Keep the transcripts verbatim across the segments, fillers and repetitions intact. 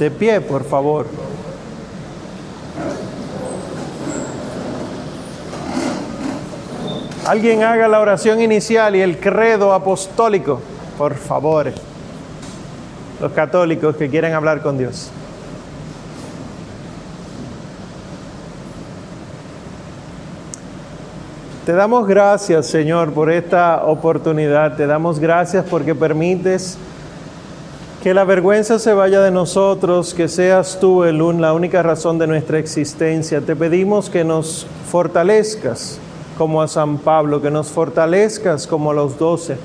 De pie, por favor. Alguien haga la oración inicial y el credo apostólico, por favor. Los católicos que quieran hablar con Dios. Te damos gracias, Señor, por esta oportunidad. Te damos gracias porque permites que la vergüenza se vaya de nosotros, que seas tú el un, la única razón de nuestra existencia. Te pedimos que nos fortalezcas como a San Pablo, que nos fortalezcas como a los doce,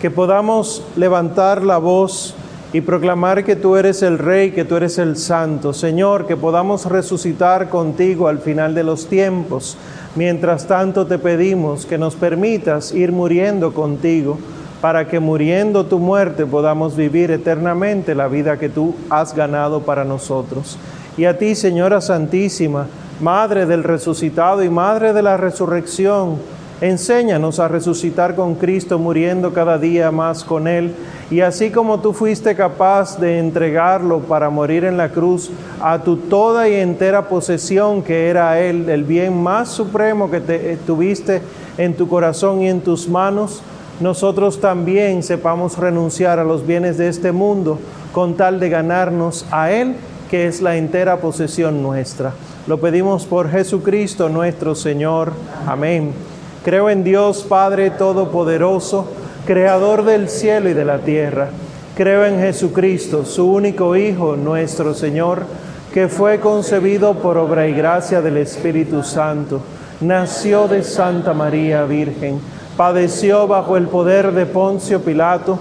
que podamos levantar la voz y proclamar que tú eres el Rey, que tú eres el Santo. Señor, que podamos resucitar contigo al final de los tiempos. Mientras tanto te pedimos que nos permitas ir muriendo contigo, para que muriendo tu muerte podamos vivir eternamente la vida que tú has ganado para nosotros. Y a ti, Señora Santísima, Madre del Resucitado y Madre de la Resurrección, enséñanos a resucitar con Cristo, muriendo cada día más con Él. Y así como tú fuiste capaz de entregarlo para morir en la cruz, a tu toda y entera posesión, que era Él, el bien más supremo que te, tuviste en tu corazón y en tus manos, nosotros también sepamos renunciar a los bienes de este mundo con tal de ganarnos a Él, que es la entera posesión nuestra. Lo pedimos por Jesucristo nuestro Señor. Amén. Creo en Dios Padre Todopoderoso, Creador del cielo y de la tierra. Creo en Jesucristo, su único Hijo, nuestro Señor, que fue concebido por obra y gracia del Espíritu Santo. Nació de Santa María Virgen. Padeció bajo el poder de Poncio Pilato.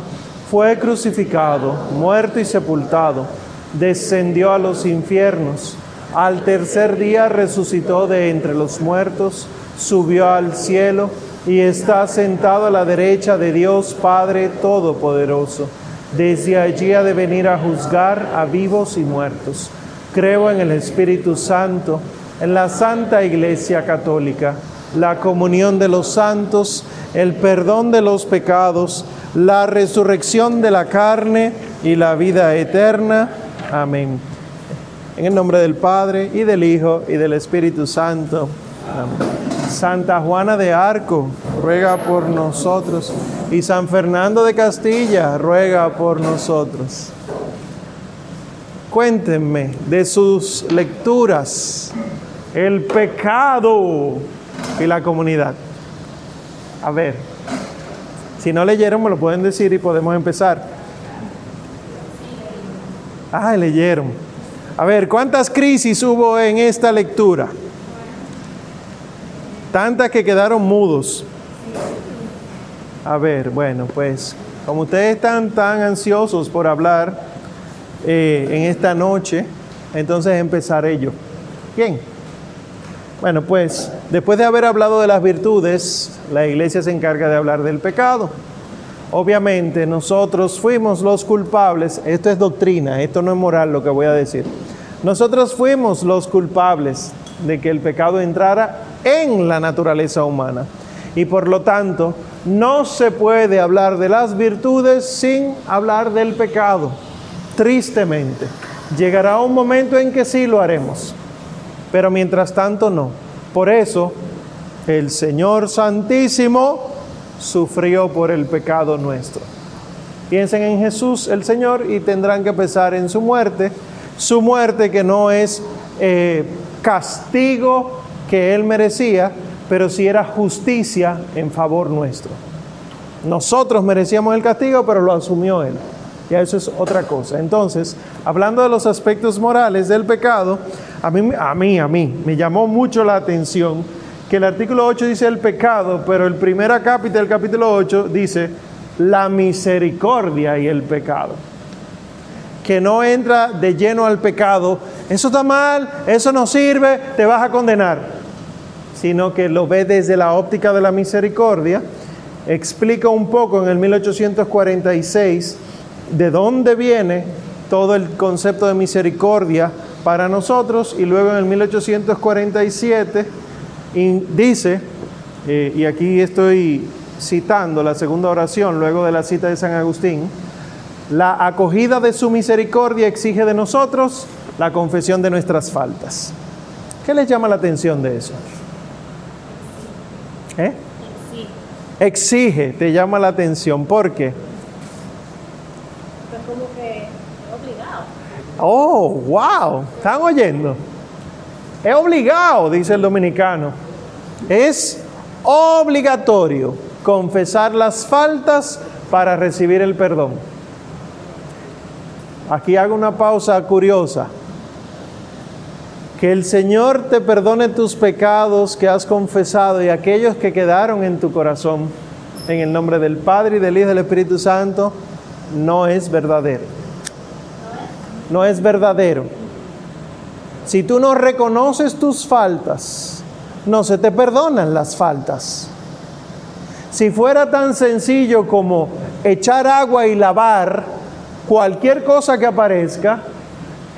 Fue crucificado, muerto y sepultado. Descendió a los infiernos. Al tercer día resucitó de entre los muertos, subió al cielo y está sentado a la derecha de Dios Padre Todopoderoso. Desde allí ha de venir a juzgar a vivos y muertos. Creo en el Espíritu Santo, en la Santa Iglesia Católica, la comunión de los santos, el perdón de los pecados, la resurrección de la carne y la vida eterna. Amén. En el nombre del Padre, y del Hijo, y del Espíritu Santo. Amén. Santa Juana de Arco, ruega por nosotros. Y San Fernando de Castilla, ruega por nosotros. Cuéntenme de sus lecturas, el pecado y la comunidad. A ver, si no leyeron me lo pueden decir y podemos empezar. Ah, leyeron. A ver, ¿cuántas crisis hubo en esta lectura? Tantas que quedaron mudos. A ver, bueno, pues, como ustedes están tan ansiosos por hablar eh, en esta noche, entonces empezaré yo. Bien. Bueno, pues, después de haber hablado de las virtudes, la Iglesia se encarga de hablar del pecado. Obviamente, nosotros fuimos los culpables. Esto es doctrina, esto no es moral lo que voy a decir. Nosotros fuimos los culpables de que el pecado entrara en la naturaleza humana. Y por lo tanto, no se puede hablar de las virtudes sin hablar del pecado. Tristemente, llegará un momento en que sí lo haremos. Pero mientras tanto, no. Por eso, el Señor Santísimo sufrió por el pecado nuestro. Piensen en Jesús el Señor y tendrán que pensar en su muerte, su muerte que no es eh, castigo que Él merecía, pero sí era justicia en favor nuestro. Nosotros merecíamos el castigo, pero lo asumió Él. Y eso es otra cosa. Entonces, hablando de los aspectos morales del pecado, a mí, a mí, a mí, me llamó mucho la atención que el artículo ocho dice el pecado, pero el primer acápite del capítulo ocho dice la misericordia y el pecado. Que no entra de lleno al pecado, eso está mal, eso no sirve, te vas a condenar. Sino que lo ve desde la óptica de la misericordia. Explica un poco en el mil ochocientos cuarenta y seis de dónde viene todo el concepto de misericordia para nosotros, y luego en el mil ochocientos cuarenta y siete... Y dice, eh, y aquí estoy citando la segunda oración luego de la cita de San Agustín, La acogida de su misericordia exige de nosotros la confesión de nuestras faltas. ¿Qué les llama la atención de eso? ¿Eh? Exige, te llama la atención. ¿Por qué? Pues como que obligado. Oh, wow. ¿Están oyendo? Es obligado, dice el dominicano. Es obligatorio confesar las faltas para recibir el perdón. Aquí hago una pausa curiosa. Que el Señor te perdone tus pecados que has confesado y aquellos que quedaron en tu corazón. En el nombre del Padre, y del Hijo y del Espíritu Santo. No es verdadero. No es verdadero. Si tú no reconoces tus faltas, no se te perdonan las faltas. Si fuera tan sencillo como echar agua y lavar cualquier cosa que aparezca,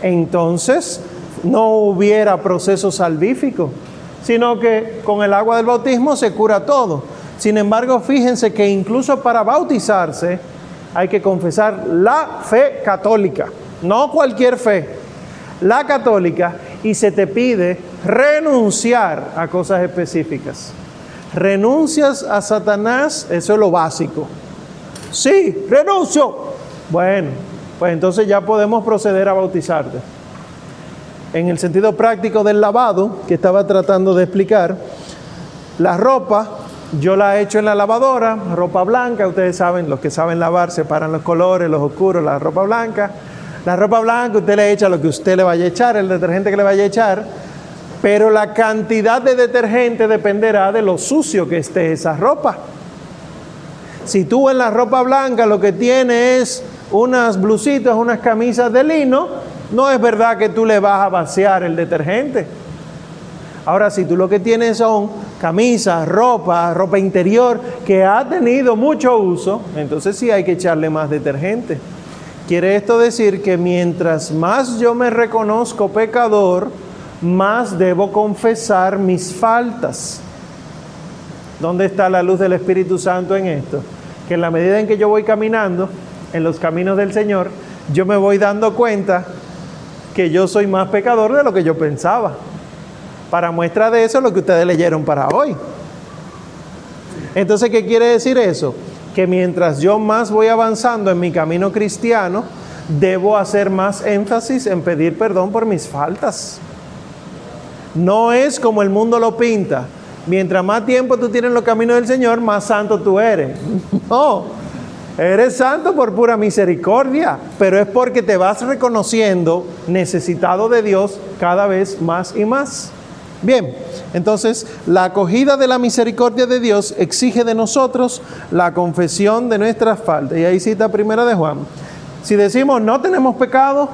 entonces no hubiera proceso salvífico, sino que con el agua del bautismo se cura todo. Sin embargo, fíjense que incluso para bautizarse hay que confesar la fe católica, no cualquier fe, la católica, y se te pide renunciar a cosas específicas. Renuncias a Satanás, eso es lo básico. Sí, renuncio. Bueno, pues entonces ya podemos proceder a bautizarte. En el sentido práctico del lavado, que estaba tratando de explicar, la ropa, yo la he hecho en la lavadora, ropa blanca, ustedes saben, los que saben lavar separan los colores, los oscuros, la ropa blanca. La ropa blanca usted le echa lo que usted le vaya a echar, el detergente que le vaya a echar, pero la cantidad de detergente dependerá de lo sucio que esté esa ropa. Si tú en la ropa blanca lo que tienes es unas blusitas, unas camisas de lino, no es verdad que tú le vas a vaciar el detergente. Ahora, si tú lo que tienes son camisas, ropa, ropa interior, que ha tenido mucho uso, entonces sí hay que echarle más detergente. Quiere esto decir que mientras más yo me reconozco pecador, más debo confesar mis faltas. ¿Dónde está la luz del Espíritu Santo en esto? Que en la medida en que yo voy caminando en los caminos del Señor, yo me voy dando cuenta que yo soy más pecador de lo que yo pensaba. Para muestra de eso, lo que ustedes leyeron para hoy. Entonces, ¿qué quiere decir eso? Que mientras yo más voy avanzando en mi camino cristiano, debo hacer más énfasis en pedir perdón por mis faltas. No es como el mundo lo pinta. Mientras más tiempo tú tienes en los caminos del Señor, más santo tú eres. No. Eres santo por pura misericordia, pero es porque te vas reconociendo necesitado de Dios cada vez más y más. Bien, entonces la acogida de la misericordia de Dios exige de nosotros la confesión de nuestras faltas. Y ahí cita Primera de Juan. Si decimos no tenemos pecado,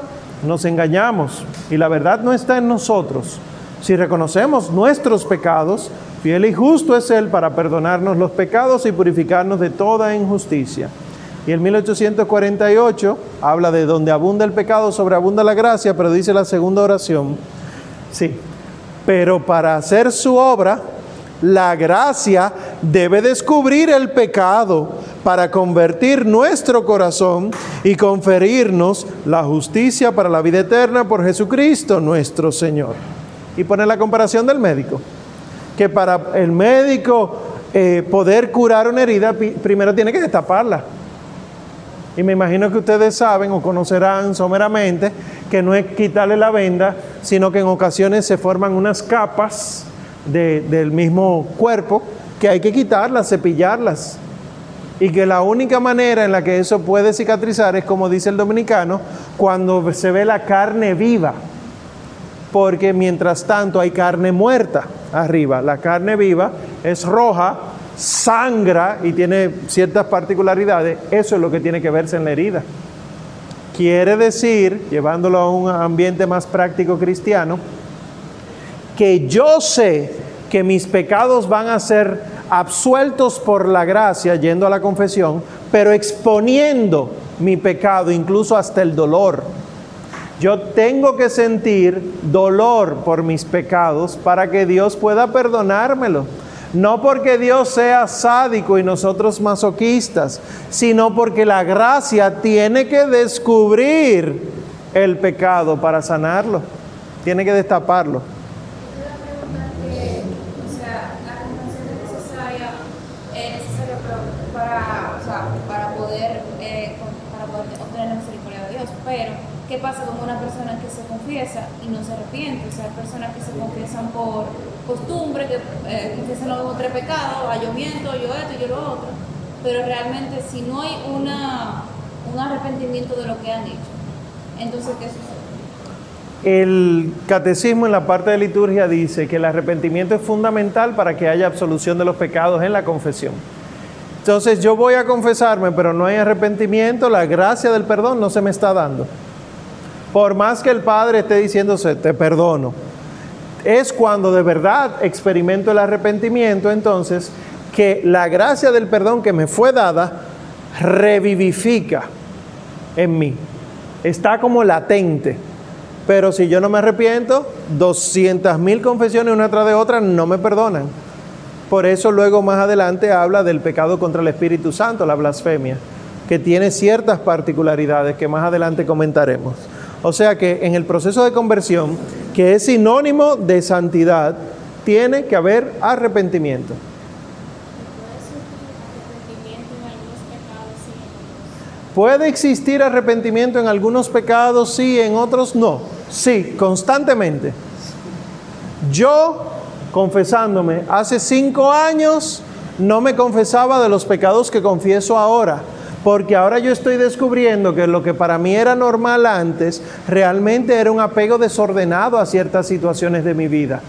nos engañamos y la verdad no está en nosotros. Si reconocemos nuestros pecados, fiel y justo es Él para perdonarnos los pecados y purificarnos de toda injusticia. Y el mil ochocientos cuarenta y ocho habla de donde abunda el pecado, sobreabunda la gracia, pero dice la segunda oración, sí, pero para hacer su obra, la gracia debe descubrir el pecado para convertir nuestro corazón y conferirnos la justicia para la vida eterna por Jesucristo nuestro Señor. Y pone la comparación del médico, que para el médico eh, poder curar una herida, primero tiene que destaparla. Y me imagino que ustedes saben o conocerán someramente que no es quitarle la venda, sino que en ocasiones se forman unas capas de, del mismo cuerpo que hay que quitarlas, cepillarlas. Y que la única manera en la que eso puede cicatrizar es, como dice el dominicano, cuando se ve la carne viva. Porque mientras tanto hay carne muerta arriba. La carne viva es roja, sangra y tiene ciertas particularidades. Eso es lo que tiene que verse en la herida. Quiere decir, llevándolo a un ambiente más práctico cristiano, que yo sé que mis pecados van a ser absueltos por la gracia, yendo a la confesión, pero exponiendo mi pecado, incluso hasta el dolor. Yo tengo que sentir dolor por mis pecados para que Dios pueda perdonármelo. No porque Dios sea sádico y nosotros masoquistas, sino porque la gracia tiene que descubrir el pecado para sanarlo. Tiene que destaparlo. ¿Qué pasa con una persona que se confiesa y no se arrepiente? O sea, personas que se confiesan por costumbre, que eh, confiesan los otros pecados, ah, yo miento, yo esto, yo lo otro. Pero realmente si no hay una, un arrepentimiento de lo que han hecho, entonces ¿qué sucede? El catecismo en la parte de liturgia dice que el arrepentimiento es fundamental para que haya absolución de los pecados en la confesión. Entonces yo voy a confesarme, pero no hay arrepentimiento, la gracia del perdón no se me está dando. Por más que el Padre esté diciéndose, te perdono. Es cuando de verdad experimento el arrepentimiento, entonces, que la gracia del perdón que me fue dada, revivifica en mí. Está como latente. Pero si yo no me arrepiento, doscientas mil confesiones una tras de otra no me perdonan. Por eso luego más adelante habla del pecado contra el Espíritu Santo, la blasfemia, que tiene ciertas particularidades que más adelante comentaremos. O sea que en el proceso de conversión, que es sinónimo de santidad, tiene que haber arrepentimiento. ¿Puede existir arrepentimiento en algunos pecados sí, en otros no? Sí, constantemente. Yo, confesándome, hace cinco años no me confesaba de los pecados que confieso ahora. Porque ahora yo estoy descubriendo que lo que para mí era normal antes, realmente era un apego desordenado a ciertas situaciones de mi vida.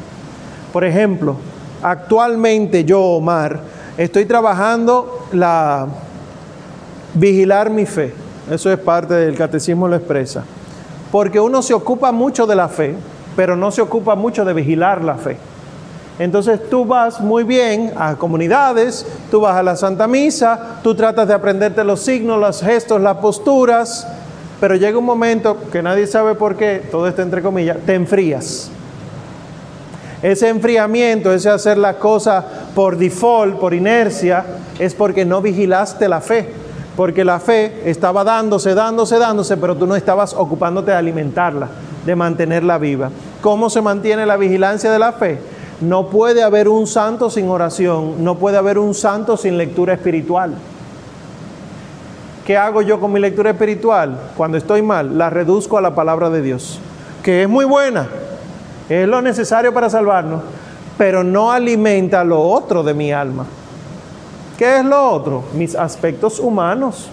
Por ejemplo, actualmente yo, Omar, estoy trabajando la vigilar mi fe. Eso es parte del catecismo, lo expresa. Porque uno se ocupa mucho de la fe, pero no se ocupa mucho de vigilar la fe. Entonces tú vas muy bien a comunidades, tú vas a la Santa Misa, tú tratas de aprenderte los signos, los gestos, las posturas, pero llega un momento que nadie sabe por qué, todo esto entre comillas, te enfrías. Ese enfriamiento, ese hacer las cosas por default, por inercia, es porque no vigilaste la fe, porque la fe estaba dándose, dándose, dándose, pero tú no estabas ocupándote de alimentarla, de mantenerla viva. ¿Cómo se mantiene la vigilancia de la fe? No puede haber un santo sin oración, no puede haber un santo sin lectura espiritual. ¿Qué hago yo con mi lectura espiritual? Cuando estoy mal, la reduzco a la palabra de Dios, que es muy buena, es lo necesario para salvarnos, pero no alimenta lo otro de mi alma. ¿Qué es lo otro? Mis aspectos humanos.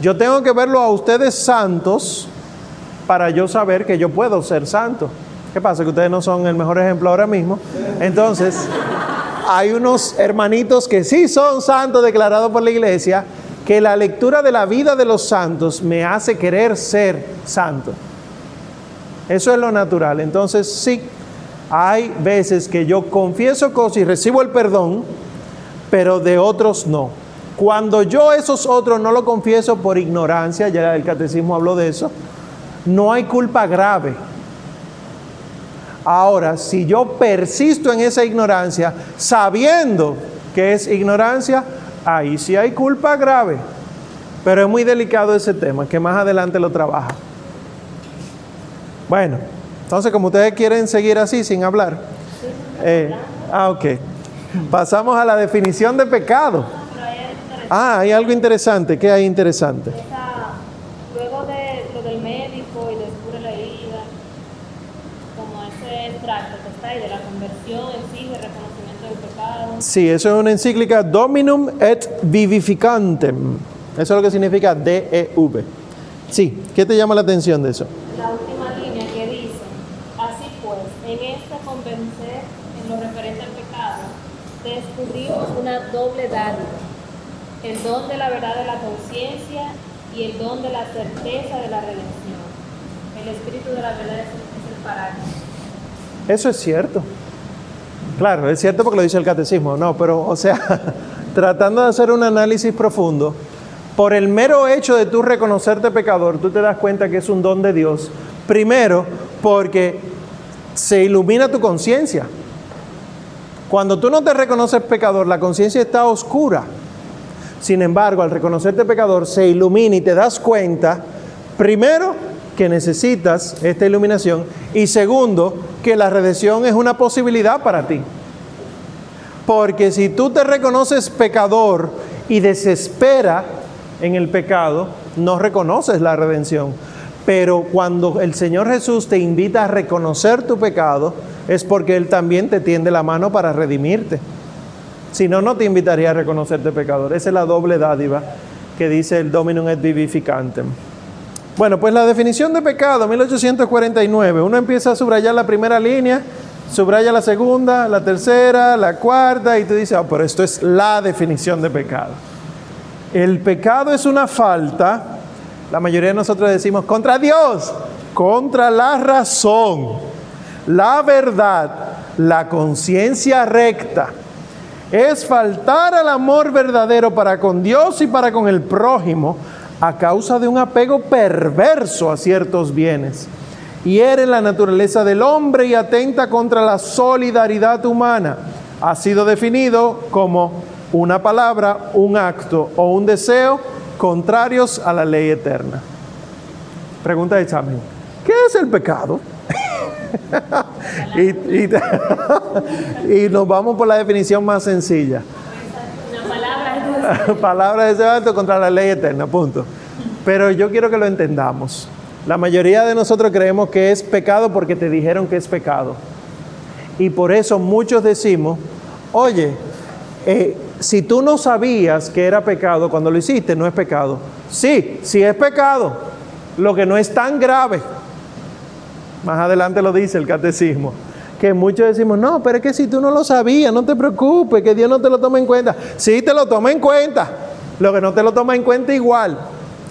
Yo tengo que verlo a ustedes santos para yo saber que yo puedo ser santo. ¿Qué pasa? Que ustedes no son el mejor ejemplo ahora mismo. Entonces, hay unos hermanitos que sí son santos declarados por la iglesia, que la lectura de la vida de los santos me hace querer ser santo. Eso es lo natural. Entonces, sí, hay veces que yo confieso cosas y recibo el perdón, pero de otros no. Cuando yo esos otros no lo confieso por ignorancia, ya el catecismo habló de eso, no hay culpa grave. Ahora, si yo persisto en esa ignorancia, sabiendo que es ignorancia, ahí sí hay culpa grave. Pero es muy delicado ese tema, que más adelante lo trabaja. Bueno, entonces como ustedes quieren seguir así, sin hablar. Eh, ah, ok. Pasamos a la definición de pecado. Ah, hay algo interesante. ¿Qué hay interesante? Sí, eso es una encíclica Dominum et vivificantem. Eso es lo que significa D E V. Sí, ¿qué te llama la atención de eso? La última línea que dice, así pues, en esta convencer en lo referente al pecado, descubrimos una doble dádiva, el don de la verdad de la conciencia y el don de la certeza de la redención. El espíritu de la verdad es el paráclito. Eso es cierto. Claro, es cierto porque lo dice el catecismo, no, pero, o sea, tratando de hacer un análisis profundo, por el mero hecho de tú reconocerte pecador, tú te das cuenta que es un don de Dios. Primero, porque se ilumina tu conciencia. Cuando tú no te reconoces pecador, la conciencia está oscura. Sin embargo, al reconocerte pecador, se ilumina y te das cuenta, primero, que necesitas esta iluminación y segundo, que la redención es una posibilidad para ti. Porque si tú te reconoces pecador y desesperas en el pecado, no reconoces la redención. Pero cuando el Señor Jesús te invita a reconocer tu pecado, es porque Él también te tiende la mano para redimirte. Si no, no te invitaría a reconocerte pecador. Esa es la doble dádiva que dice el Dominum et vivificantem. Bueno, pues la definición de pecado, mil ochocientos cuarenta y nueve. Uno empieza a subrayar la primera línea, subraya la segunda, la tercera, la cuarta, y tú dices, ah, oh, pero esto es la definición de pecado. El pecado es una falta, la mayoría de nosotros decimos, contra Dios, contra la razón, la verdad, la conciencia recta. Es faltar al amor verdadero para con Dios y para con el prójimo a causa de un apego perverso a ciertos bienes. Hiere la naturaleza del hombre y atenta contra la solidaridad humana. Ha sido definido como una palabra, un acto o un deseo contrarios a la ley eterna. Pregunta de examen. ¿Qué es el pecado? y, y, y nos vamos por la definición más sencilla. Palabra de ese acto contra la ley eterna, punto. Pero yo quiero que lo entendamos. La mayoría de nosotros creemos que es pecado porque te dijeron que es pecado. Y por eso muchos decimos, oye, eh, si tú no sabías que era pecado cuando lo hiciste, no es pecado. Sí, sí es pecado, lo que no es tan grave. Más adelante lo dice el catecismo. Que muchos decimos, no, pero es que si tú no lo sabías, no te preocupes, que Dios no te lo toma en cuenta. Sí, te lo toma en cuenta. Lo que no te lo toma en cuenta igual.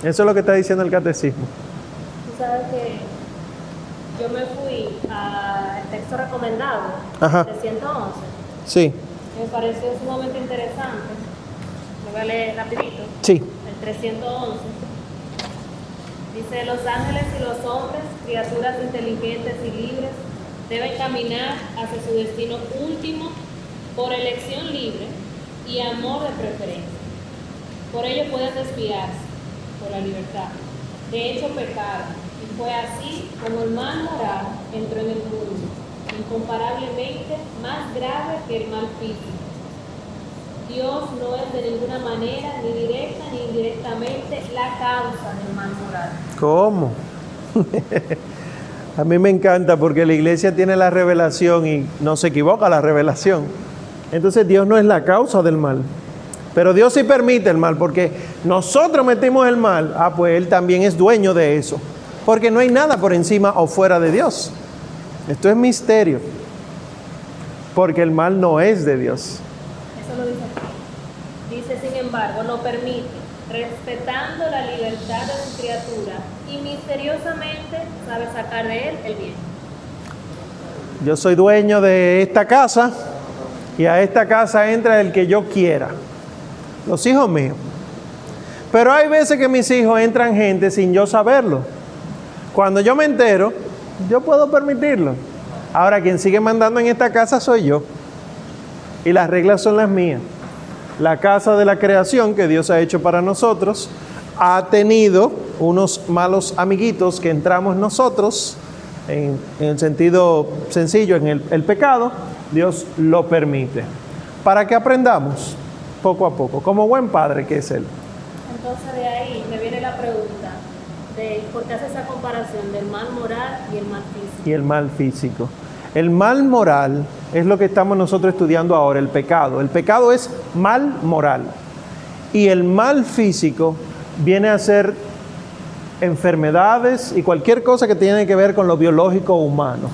Eso es lo que está diciendo el catecismo. Tú sabes que yo me fui al texto recomendado de ciento once. Sí. Me pareció sumamente interesante. Lo voy a leer rapidito. Sí. El trescientos once. Dice, los ángeles y los hombres, criaturas inteligentes y libres, deben caminar hacia su destino último por elección libre y amor de preferencia. Por ello pueden desviarse por la libertad. De hecho, pecaron, y fue así como el mal moral entró en el mundo, incomparablemente más grave que el mal físico. Dios no es de ninguna manera, ni directa ni indirectamente, la causa del mal moral. ¿Cómo? A mí me encanta porque la iglesia tiene la revelación y no se equivoca la revelación. Entonces Dios no es la causa del mal. Pero Dios sí permite el mal porque nosotros metimos el mal. Ah, pues Él también es dueño de eso. Porque no hay nada por encima o fuera de Dios. Esto es misterio. Porque el mal no es de Dios. Eso lo dice aquí. Dice, sin embargo, no permite, respetando la libertad de su criatura, y misteriosamente sabe sacar de él el bien. Yo soy dueño de esta casa y a esta casa entra el que yo quiera, los hijos míos. Pero hay veces que mis hijos entran gente sin yo saberlo. Cuando yo me entero, yo puedo permitirlo. Ahora, quien sigue mandando en esta casa soy yo. Y las reglas son las mías. La casa de la creación que Dios ha hecho para nosotros ha tenido unos malos amiguitos que entramos nosotros, en, en el sentido sencillo, en el, el pecado. Dios lo permite para que aprendamos poco a poco, como buen padre que es Él. Entonces de ahí me viene la pregunta de por qué hace esa comparación del mal moral y el mal físico. Y el mal físico. El mal moral es lo que estamos nosotros estudiando ahora, el pecado. El pecado es mal moral y el mal físico viene a ser enfermedades y cualquier cosa que tiene que ver con lo biológico humano.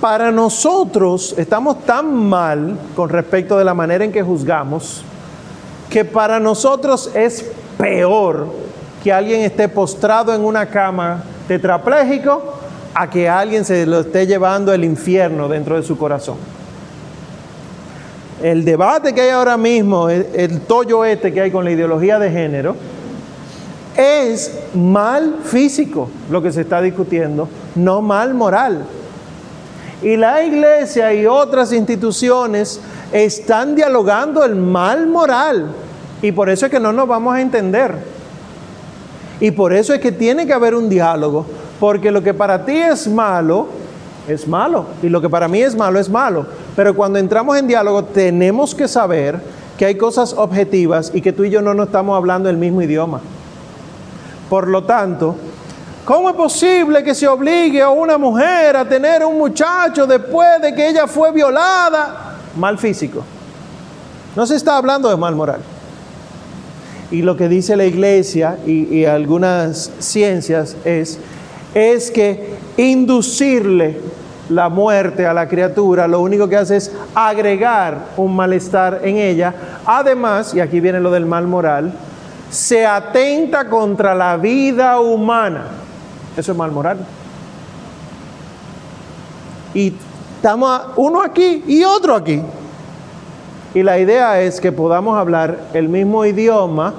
Para nosotros estamos tan mal con respecto de la manera en que juzgamos, que para nosotros es peor que alguien esté postrado en una cama tetrapléjico a que alguien se lo esté llevando el infierno dentro de su corazón. El debate que hay ahora mismo, el, el tollo este que hay con la ideología de género, es mal físico lo que se está discutiendo, no mal moral. Y la iglesia y otras instituciones están dialogando el mal moral. Y por eso es que no nos vamos a entender. Y por eso es que tiene que haber un diálogo. Porque lo que para ti es malo, es malo. Y lo que para mí es malo, es malo. Pero cuando entramos en diálogo, tenemos que saber que hay cosas objetivas y que tú y yo no nos estamos hablando el mismo idioma. Por lo tanto, ¿cómo es posible que se obligue a una mujer a tener un muchacho después de que ella fue violada? Mal físico. No se está hablando de mal moral. Y lo que dice la iglesia y, y algunas ciencias es, es que inducirle la muerte a la criatura lo único que hace es agregar un malestar en ella. Además, y aquí viene lo del mal moral, se atenta contra la vida humana. Eso es mal moral. Y estamos uno aquí y otro aquí. Y la idea es que podamos hablar el mismo idioma,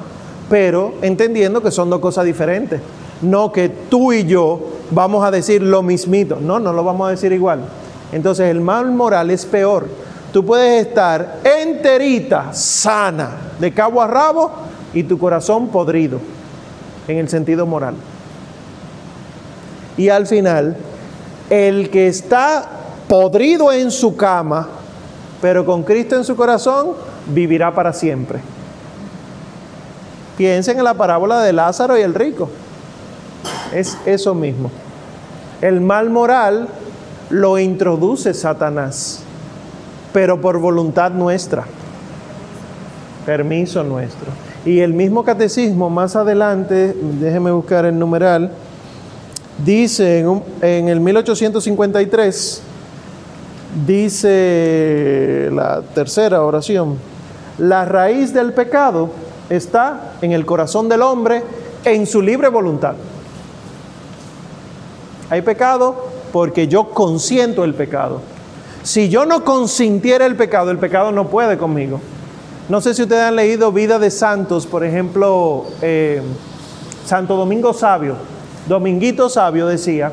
pero entendiendo que son dos cosas diferentes. No que tú y yo vamos a decir lo mismito. No, no lo vamos a decir igual. Entonces el mal moral es peor. Tú puedes estar enterita, sana, de cabo a rabo, y tu corazón podrido, en el sentido moral. Y al final, el que está podrido en su cama, pero con Cristo en su corazón, vivirá para siempre. Piensen en la parábola de Lázaro y el rico. Es eso mismo. El mal moral lo introduce Satanás, pero por voluntad nuestra, permiso nuestro. Y el mismo catecismo, más adelante, déjeme buscar el numeral, dice en, un, en el mil ochocientos cincuenta y tres, dice la tercera oración, la raíz del pecado está en el corazón del hombre, en su libre voluntad. Hay pecado porque yo consiento el pecado. Si yo no consintiera el pecado, el pecado no puede conmigo. No sé si ustedes han leído Vida de Santos, por ejemplo, eh, Santo Domingo Sabio. Dominguito Sabio decía,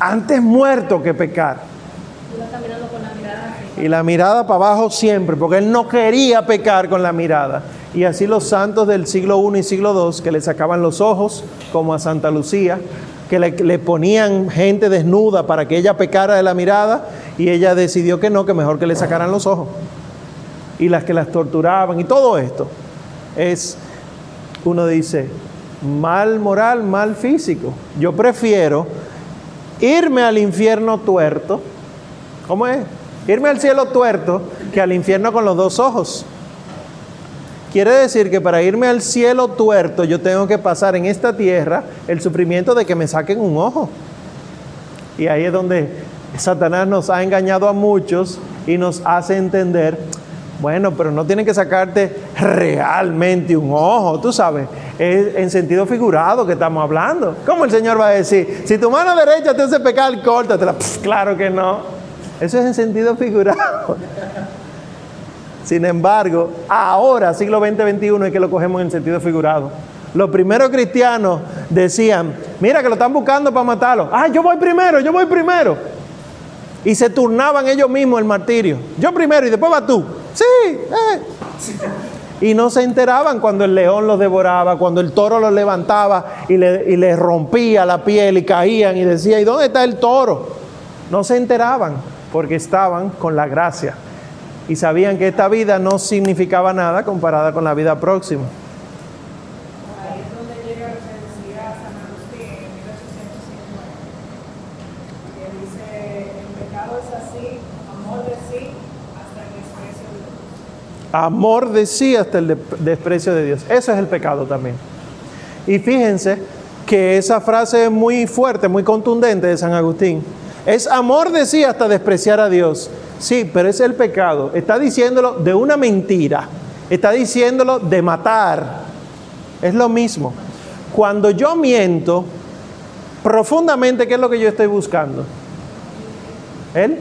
antes muerto que pecar. Iba caminando con la mirada. Y la mirada para abajo siempre, porque él no quería pecar con la mirada. Y así los santos del siglo primero y siglo segundo, que le sacaban los ojos, como a Santa Lucía, que le, le ponían gente desnuda para que ella pecara de la mirada, y ella decidió que no, que mejor que le sacaran los ojos. Y las que las torturaban y todo esto es, uno dice, mal moral, mal físico. Yo prefiero irme al infierno tuerto, ¿cómo es? Irme al cielo tuerto que al infierno con los dos ojos. Quiere decir que para irme al cielo tuerto yo tengo que pasar en esta tierra el sufrimiento de que me saquen un ojo. Y ahí es donde Satanás nos ha engañado a muchos y nos hace entender, bueno, pero no tienen que sacarte realmente un ojo, tú sabes, es en sentido figurado que estamos hablando. ¿Cómo el Señor va a decir, si tu mano derecha te hace pecar, córtatela? Pff, claro que no. Eso es en sentido figurado. Sin embargo, ahora, siglo veinte, veintiuno, es que lo cogemos en el sentido figurado. Los primeros cristianos decían, mira que lo están buscando para matarlo. Ah, yo voy primero, yo voy primero. Y se turnaban ellos mismos el martirio. Yo primero y después vas tú. Sí, eh. Y no se enteraban cuando el león los devoraba, cuando el toro los levantaba y le, y les rompía la piel y caían y decía, ¿y dónde está el toro? No se enteraban porque estaban con la gracia y sabían que esta vida no significaba nada comparada con la vida próxima. Ahí es donde llega la referencia a San Agustín en mil ochocientos cincuenta, que dice, el pecado es así, amor de sí. Amor de sí hasta el desprecio de Dios. Eso es el pecado también. Y fíjense que esa frase es muy fuerte, muy contundente de San Agustín. Es amor de sí hasta despreciar a Dios. Sí, pero es el pecado. Está diciéndolo de una mentira. Está diciéndolo de matar. Es lo mismo. Cuando yo miento, profundamente, ¿qué es lo que yo estoy buscando? ¿Él?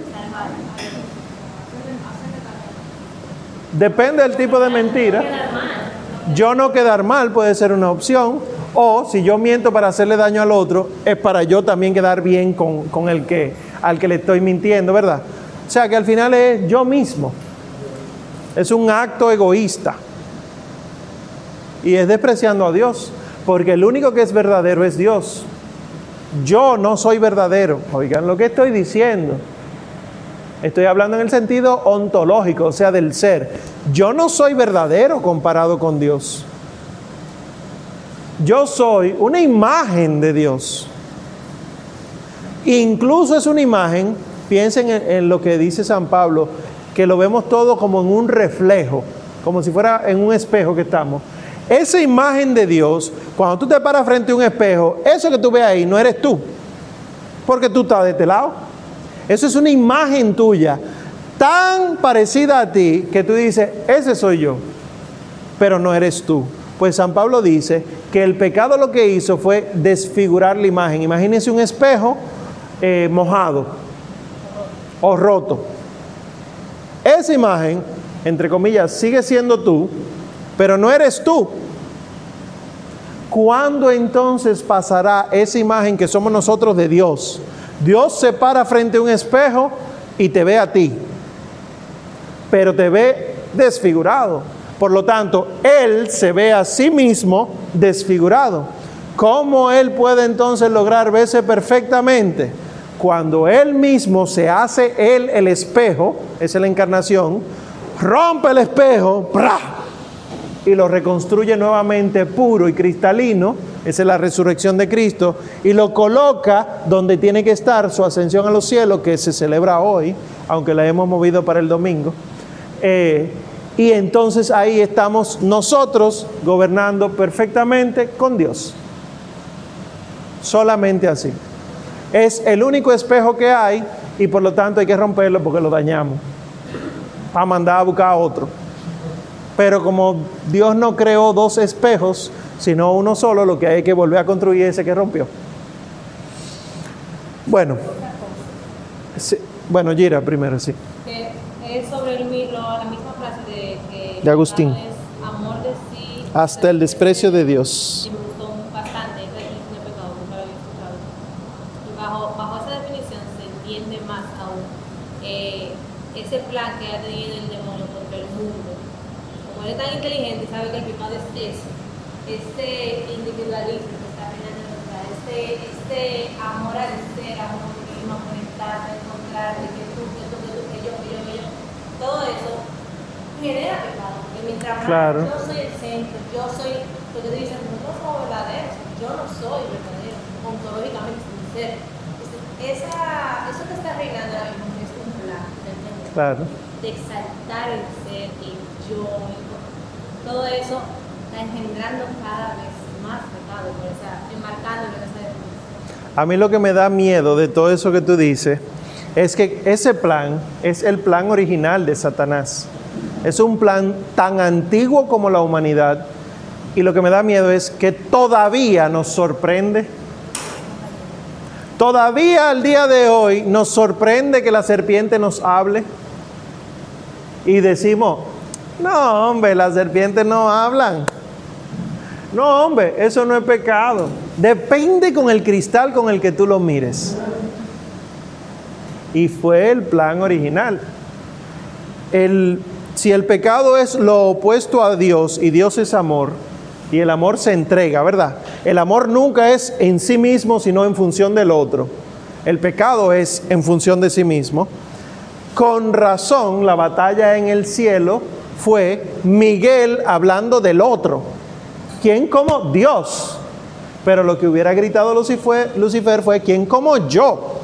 Depende del tipo de mentira. Yo no quedar mal puede ser una opción. O si yo miento para hacerle daño al otro, es para yo también quedar bien con, con el que al que le estoy mintiendo, ¿verdad? O sea que al final es yo mismo. Es un acto egoísta. Y es despreciando a Dios, porque el único que es verdadero es Dios. Yo no soy verdadero. Oigan lo que estoy diciendo. Estoy hablando en el sentido ontológico, o sea, del ser. Yo no soy verdadero comparado con Dios. Yo soy una imagen de Dios. Incluso es una imagen, piensen en, en lo que dice San Pablo, que lo vemos todo como en un reflejo, como si fuera en un espejo que estamos. Esa imagen de Dios, cuando tú te paras frente a un espejo, eso que tú ves ahí no eres tú, porque tú estás de este lado. Eso es una imagen tuya, tan parecida a ti, que tú dices, ese soy yo, pero no eres tú. Pues San Pablo dice que el pecado lo que hizo fue desfigurar la imagen. Imagínense un espejo eh, mojado o roto. Esa imagen, entre comillas, sigue siendo tú, pero no eres tú. ¿Cuándo entonces pasará esa imagen que somos nosotros de Dios? Dios se para frente a un espejo y te ve a ti, pero te ve desfigurado. Por lo tanto, Él se ve a sí mismo desfigurado. ¿Cómo Él puede entonces lograr verse perfectamente? Cuando Él mismo se hace Él el espejo, esa es la encarnación, rompe el espejo, ¡prá!, y lo reconstruye nuevamente puro y cristalino. Esa es la resurrección de Cristo, y lo coloca donde tiene que estar, su ascensión a los cielos, que se celebra hoy, aunque la hemos movido para el domingo. Eh, y entonces ahí estamos nosotros gobernando perfectamente con Dios. Solamente así. Es el único espejo que hay, y por lo tanto hay que romperlo porque lo dañamos. Para mandar a buscar a otro. Pero como Dios no creó dos espejos, sino uno solo, lo que hay que volver a construir ese que rompió. Bueno, sí, bueno, Gira primero, sí. Es sobre el, lo, la misma frase de, que de Agustín. Es amor de sí, hasta el desprecio de Dios. Me gustó bastante esa definición de pecado, nunca lo había escuchado. Bajo, bajo esa definición se entiende más aún eh, ese plan que ha tenido el demonio contra el mundo. Como él es tan inteligente, sabe que el pecado es eso. Este individualismo que está generando, este, este amor al ser, amor mismo, a conectarse, a encontrarse, que tú, que tú, que tú, que yo, que yo, que yo, todo eso genera pecado. Porque mientras claro. Yo soy el centro, yo soy lo que te dicen, nosotros somos verdaderos, yo no soy verdadero, ontológicamente sincero. Esa, eso que está reinando ahora mismo es un plan, ¿entendés? Claro. De exaltar el ser, el yo, todo eso. Está engendrando cada vez más pecado, o sea, enmarcándolo en esa definición. A mí lo que me da miedo de todo eso que tú dices es que ese plan es el plan original de Satanás. Es un plan tan antiguo como la humanidad, y lo que me da miedo es que todavía nos sorprende. Todavía al día de hoy nos sorprende que la serpiente nos hable y decimos, no, hombre, las serpientes no hablan. No, hombre, eso no es pecado. Depende con el cristal con el que tú lo mires. Y fue el plan original. El, si el pecado es lo opuesto a Dios, y Dios es amor, y el amor se entrega, ¿verdad? El amor nunca es en sí mismo, sino en función del otro. El pecado es en función de sí mismo. Con razón, la batalla en el cielo fue Miguel hablando del otro. ¿Quién como Dios? Pero lo que hubiera gritado Lucifer fue, ¿quién como yo?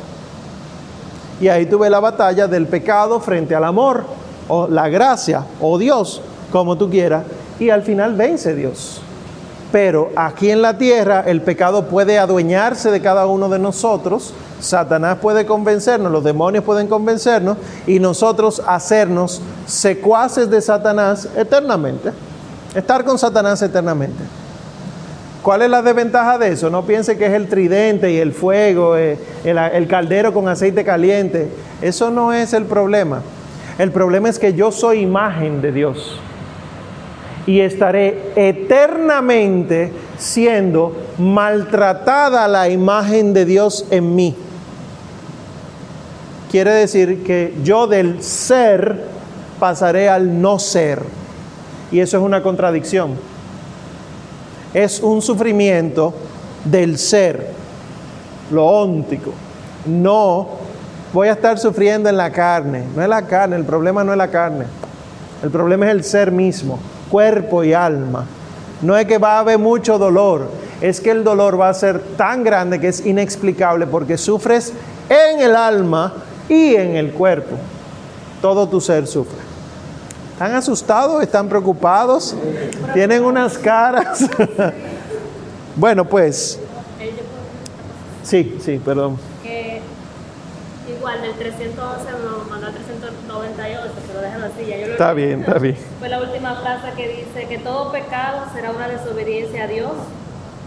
Y ahí tuve la batalla del pecado frente al amor, o la gracia, o Dios, como tú quieras. Y al final vence Dios. Pero aquí en la tierra el pecado puede adueñarse de cada uno de nosotros. Satanás puede convencernos, los demonios pueden convencernos, y nosotros hacernos secuaces de Satanás eternamente. Estar con Satanás eternamente. ¿Cuál es la desventaja de eso? No piense que es el tridente y el fuego, eh, el, el caldero con aceite caliente. Eso no es el problema. El problema es que yo soy imagen de Dios. Y estaré eternamente siendo maltratada la imagen de Dios en mí. quiere decir que yo del ser pasaré al no ser. Y eso es una contradicción. Es un sufrimiento del ser, lo óntico. No voy a estar sufriendo en la carne. No es la carne, el problema no es la carne. El problema es el ser mismo, cuerpo y alma. No es que va a haber mucho dolor, es que el dolor va a ser tan grande que es inexplicable porque sufres en el alma y en el cuerpo. Todo tu ser sufre. ¿Están asustados? ¿Están preocupados? ¿Tienen unas caras? Bueno, pues... Sí, sí, perdón. Que igual del trescientos once nos mandó al trescientos noventa y ocho, pero déjalo así. Ya yo lo está lo bien, está bien. Fue la última frase que dice que todo pecado será una desobediencia a Dios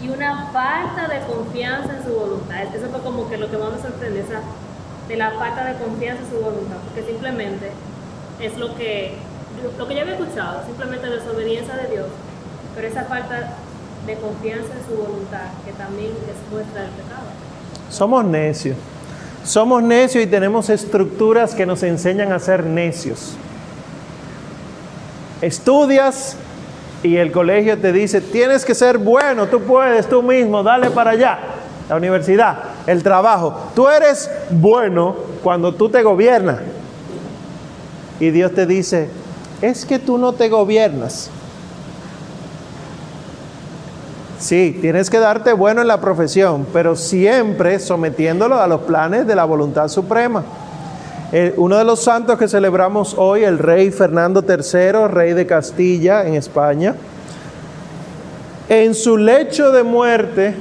y una falta de confianza en su voluntad. Eso fue como que lo que más me sorprende, esa de la falta de confianza en su voluntad, porque simplemente es lo que, lo que yo había escuchado, simplemente desobediencia de Dios, pero esa falta de confianza en su voluntad, que también es muestra del pecado. Somos necios, somos necios y tenemos estructuras que nos enseñan a ser necios. Estudias y el colegio te dice, tienes que ser bueno, tú puedes, tú mismo, dale para allá. La universidad, el trabajo. Tú eres bueno cuando tú te gobiernas. Y Dios te dice, es que tú no te gobiernas. Sí, tienes que darte bueno en la profesión, pero siempre sometiéndolo a los planes de la voluntad suprema. Uno de los santos que celebramos hoy, el rey Fernando tercero, rey de Castilla en España, en su lecho de muerte,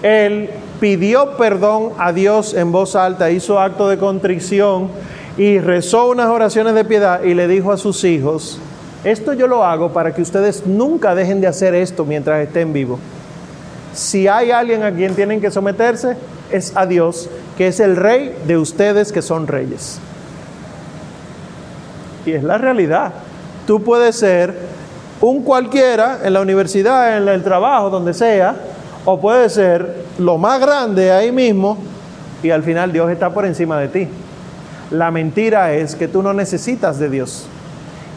él pidió perdón a Dios en voz alta, hizo acto de contrición y rezó unas oraciones de piedad y le dijo a sus hijos, esto yo lo hago para que ustedes nunca dejen de hacer esto mientras estén vivos. Si hay alguien a quien tienen que someterse, es a Dios, que es el rey de ustedes que son reyes. Y es la realidad. Tú puedes ser un cualquiera en la universidad, en el trabajo, donde sea, o puedes ser lo más grande ahí mismo y al final Dios está por encima de ti. La mentira es que tú no necesitas de Dios.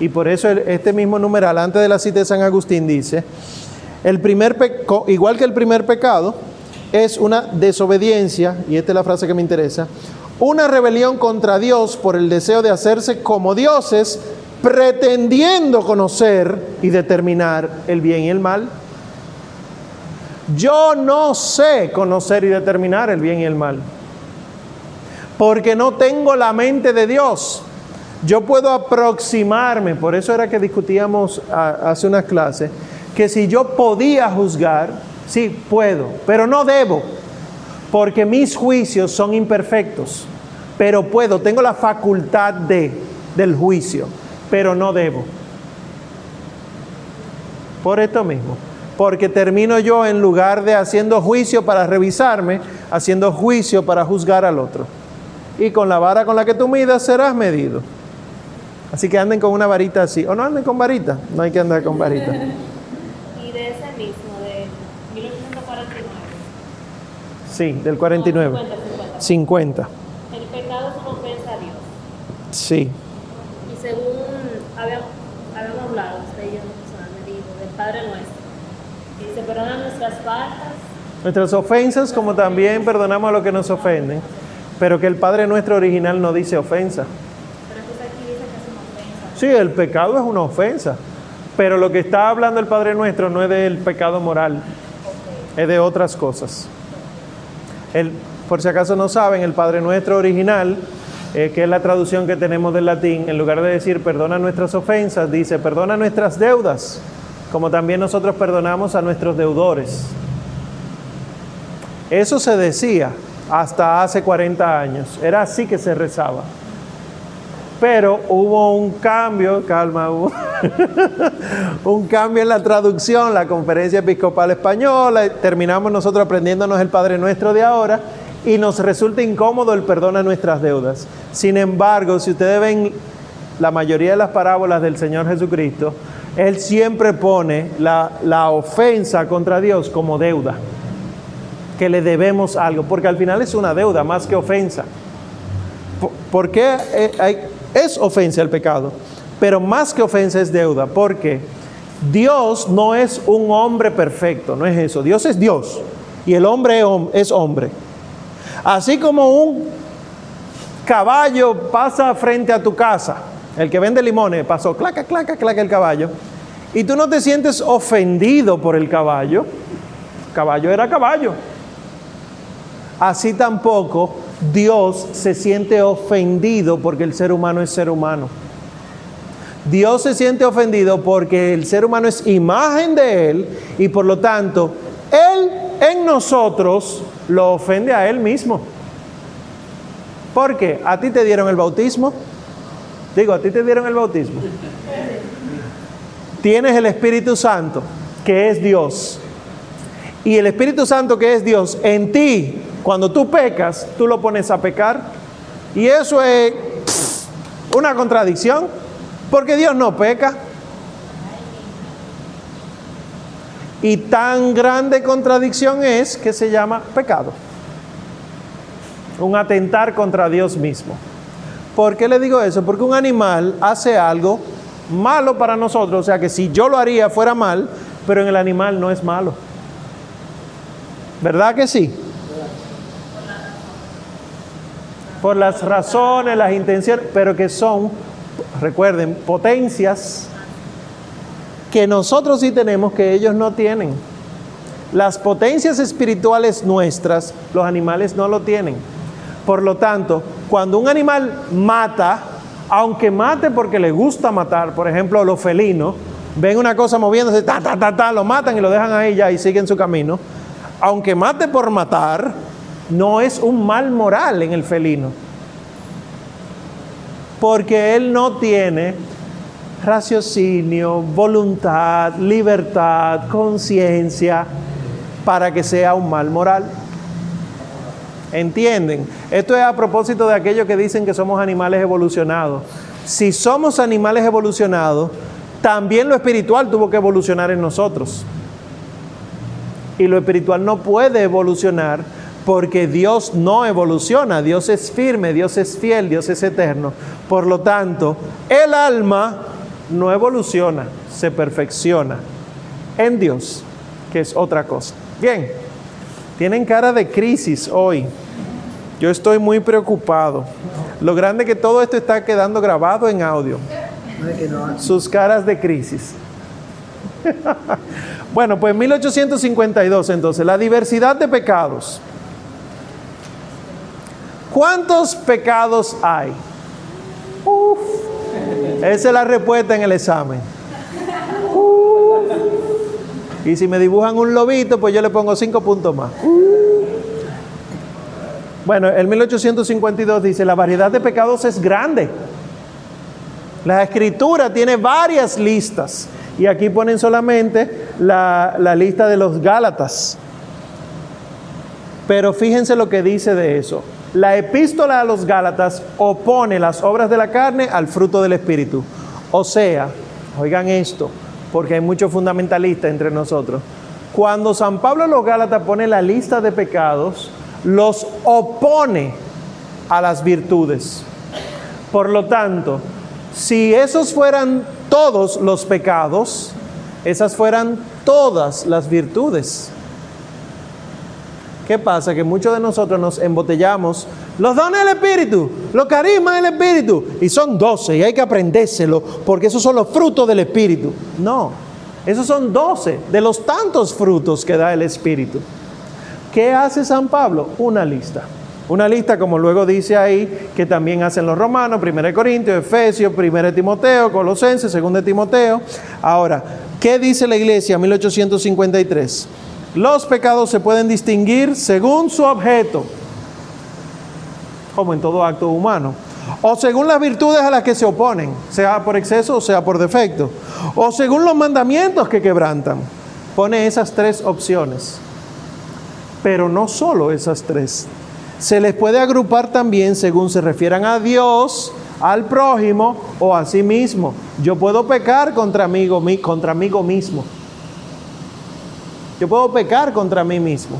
Y por eso este mismo numeral, antes de la cita de San Agustín, dice, el primer peco, igual que el primer pecado, es una desobediencia, y esta es la frase que me interesa, una rebelión contra Dios por el deseo de hacerse como dioses, pretendiendo conocer y determinar el bien y el mal. Yo no sé conocer y determinar el bien y el mal, porque no tengo la mente de Dios. Yo puedo aproximarme, por eso era que discutíamos a, hace unas clases, que si yo podía juzgar... Sí, puedo, pero no debo, porque mis juicios son imperfectos, pero puedo, tengo la facultad de, del juicio, pero no debo. Por esto mismo, porque termino yo en lugar de haciendo juicio para revisarme, haciendo juicio para juzgar al otro. Y con la vara con la que tú midas serás medido. Así que anden con una varita así, o no anden con varita, no hay que andar con varita. Y de ese mismo. Sí, del cuarenta y nueve. cincuenta. El pecado es una ofensa a Dios. Sí. Y según habíamos hablado, usted y yo, me dijo, del Padre Nuestro, que se perdonan nuestras faltas. Nuestras ofensas, como también perdonamos a los que nos ofenden, pero que el Padre Nuestro original no dice ofensa. Pero entonces aquí dice que es una ofensa. Sí, el pecado es una ofensa, pero lo que está hablando el Padre Nuestro no es del pecado moral, okay, es de otras cosas. El, por si acaso no saben, el Padre Nuestro original, eh, que es la traducción que tenemos del latín, en lugar de decir perdona nuestras ofensas, dice perdona nuestras deudas, como también nosotros perdonamos a nuestros deudores. Eso se decía hasta hace cuarenta años, era así que se rezaba. Pero hubo un cambio, calma, hubo un cambio en la traducción, la Conferencia Episcopal Española, terminamos nosotros aprendiéndonos el Padre Nuestro de ahora y nos resulta incómodo el perdón a nuestras deudas. Sin embargo, si ustedes ven la mayoría de las parábolas del Señor Jesucristo, Él siempre pone la, la ofensa contra Dios como deuda, que le debemos algo, porque al final es una deuda más que ofensa. porque es ofensa el pecado, pero más que ofensa es deuda, porque Dios no es un hombre perfecto, no es eso. Dios es Dios y el hombre es hombre. Así como un caballo pasa frente a tu casa, el que vende limones pasó, claca, claca, claca el caballo, y tú no te sientes ofendido por el caballo, caballo era caballo. Así tampoco Dios se siente ofendido porque el ser humano es ser humano. Dios se siente ofendido porque el ser humano es imagen de Él y por lo tanto Él en nosotros lo ofende a Él mismo. ¿Por qué? ¿A ti te dieron el bautismo? Digo, ¿a ti te dieron el bautismo? Tienes el Espíritu Santo, que es Dios. Y el Espíritu Santo, que es Dios, en ti, cuando tú pecas, tú lo pones a pecar. Y eso es pff, una contradicción, porque Dios no peca. Y tan grande contradicción es que se llama pecado. Un atentar contra Dios mismo. ¿Por qué le digo eso? Porque un animal hace algo malo para nosotros. O sea que si yo lo haría fuera mal, pero en el animal no es malo. ¿Verdad que sí? Por las razones, las intenciones, pero que son, recuerden, potencias que nosotros sí tenemos que ellos no tienen. Las potencias espirituales nuestras, los animales no lo tienen. Por lo tanto, cuando un animal mata, aunque mate porque le gusta matar, por ejemplo, los felinos, ven una cosa moviéndose, ta, ta, ta, ta, lo matan y lo dejan ahí ya y siguen su camino. Aunque mate por matar, no es un mal moral en el felino. Porque él no tiene raciocinio, voluntad, libertad, conciencia, para que sea un mal moral. ¿Entienden? Esto es a propósito de aquellos que dicen que somos animales evolucionados. Si somos animales evolucionados, también lo espiritual tuvo que evolucionar en nosotros. Y lo espiritual no puede evolucionar porque Dios no evoluciona. Dios es firme, Dios es fiel, Dios es eterno. Por lo tanto, el alma no evoluciona, se perfecciona en Dios, que es otra cosa. Bien, tienen cara de crisis hoy. Yo estoy muy preocupado. Lo grande que todo esto está quedando grabado en audio. Sus caras de crisis. Bueno, pues mil ochocientos cincuenta y dos, entonces, la diversidad de pecados. ¿Cuántos pecados hay? Uf, esa es la respuesta en el examen. Uf. Y si me dibujan un lobito, pues yo le pongo cinco puntos más. Uf. Bueno, el mil ochocientos cincuenta y dos dice, la variedad de pecados es grande. La Escritura tiene varias listas. Y aquí ponen solamente la, la lista de los Gálatas. Pero fíjense lo que dice de eso. La epístola a los Gálatas opone las obras de la carne al fruto del Espíritu. O sea, oigan esto, porque hay muchos fundamentalistas entre nosotros. Cuando San Pablo a los Gálatas pone la lista de pecados, los opone a las virtudes. Por lo tanto, si esos fueran todos los pecados, esas fueran todas las virtudes. ¿Qué pasa? Que muchos de nosotros nos embotellamos los dones del Espíritu, los carismas del Espíritu, y son doce y hay que aprendérselo porque esos son los frutos del Espíritu. No, esos son doce de los tantos frutos que da el Espíritu. ¿Qué hace San Pablo? Una lista. Una lista, como luego dice ahí, que también hacen los romanos, primera de Corintios, Efesios, primera de Timoteo, Colosenses, segunda de Timoteo. Ahora, ¿qué dice la Iglesia? mil ochocientos cincuenta y tres. Los pecados se pueden distinguir según su objeto, como en todo acto humano, o según las virtudes a las que se oponen, sea por exceso o sea por defecto, o según los mandamientos que quebrantan. Pone esas tres opciones, pero no solo esas tres. Se les puede agrupar también según se refieran a Dios, al prójimo o a sí mismo. Yo puedo pecar contra mí, contra mí mismo. Yo puedo pecar contra mí mismo.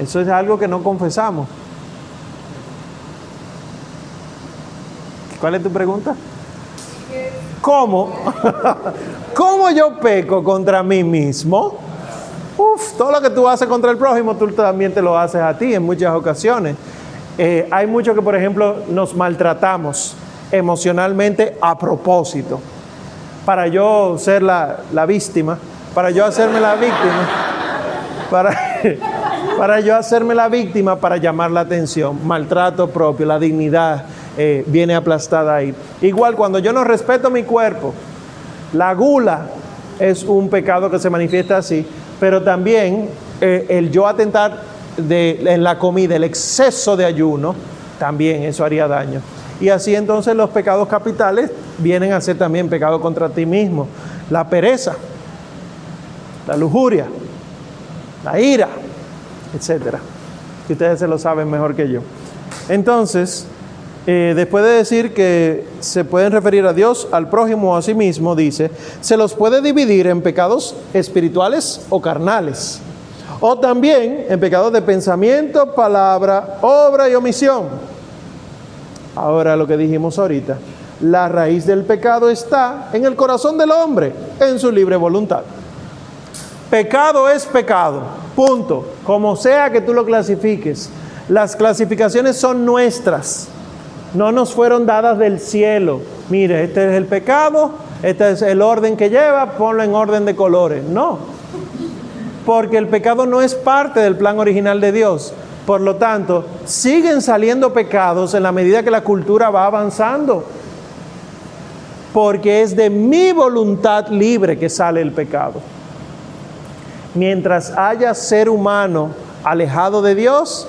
Eso es algo que no confesamos. ¿Cuál es tu pregunta? ¿Cómo? ¿Cómo yo peco contra mí mismo? Uf, todo lo que tú haces contra el prójimo, tú también te lo haces a ti en muchas ocasiones. Eh, hay muchos que, por ejemplo, nos maltratamos emocionalmente a propósito. Para yo ser la, la víctima, para yo hacerme la víctima, para, para yo hacerme la víctima, para llamar la atención. Maltrato propio, la dignidad eh, viene aplastada ahí. Igual cuando yo no respeto mi cuerpo, la gula es un pecado que se manifiesta así, pero también eh, el yo atentar de, en la comida, el exceso de ayuno, también eso haría daño. Y así entonces los pecados capitales vienen a ser también pecado contra ti mismo. La pereza, la lujuria, la ira, etcétera. Y ustedes se lo saben mejor que yo. Entonces, eh, después de decir que se pueden referir a Dios, al prójimo o a sí mismo, dice, se los puede dividir en pecados espirituales o carnales. O también en pecados de pensamiento, palabra, obra y omisión. Ahora lo que dijimos ahorita, la raíz del pecado está en el corazón del hombre, en su libre voluntad. Pecado es pecado, punto. Como sea que tú lo clasifiques, las clasificaciones son nuestras, no nos fueron dadas del cielo. Mire, este es el pecado, este es el orden que lleva, ponlo en orden de colores. No, porque el pecado no es parte del plan original de Dios. Por lo tanto, siguen saliendo pecados en la medida que la cultura va avanzando. Porque es de mi voluntad libre que sale el pecado. Mientras haya ser humano alejado de Dios,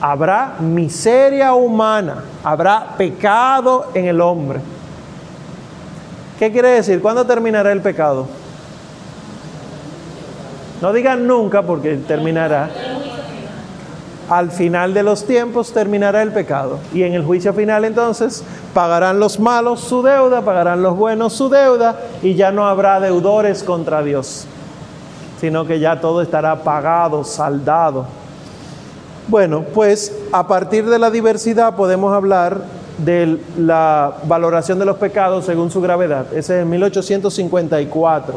habrá miseria humana, habrá pecado en el hombre. ¿Qué quiere decir? ¿Cuándo terminará el pecado? No digan nunca, porque terminará. Al final de los tiempos terminará el pecado. Y en el juicio final entonces pagarán los malos su deuda, pagarán los buenos su deuda, y ya no habrá deudores contra Dios, sino que ya todo estará pagado, saldado. Bueno, pues a partir de la diversidad podemos hablar de la valoración de los pecados según su gravedad. Ese es en mil ochocientos cincuenta y cuatro.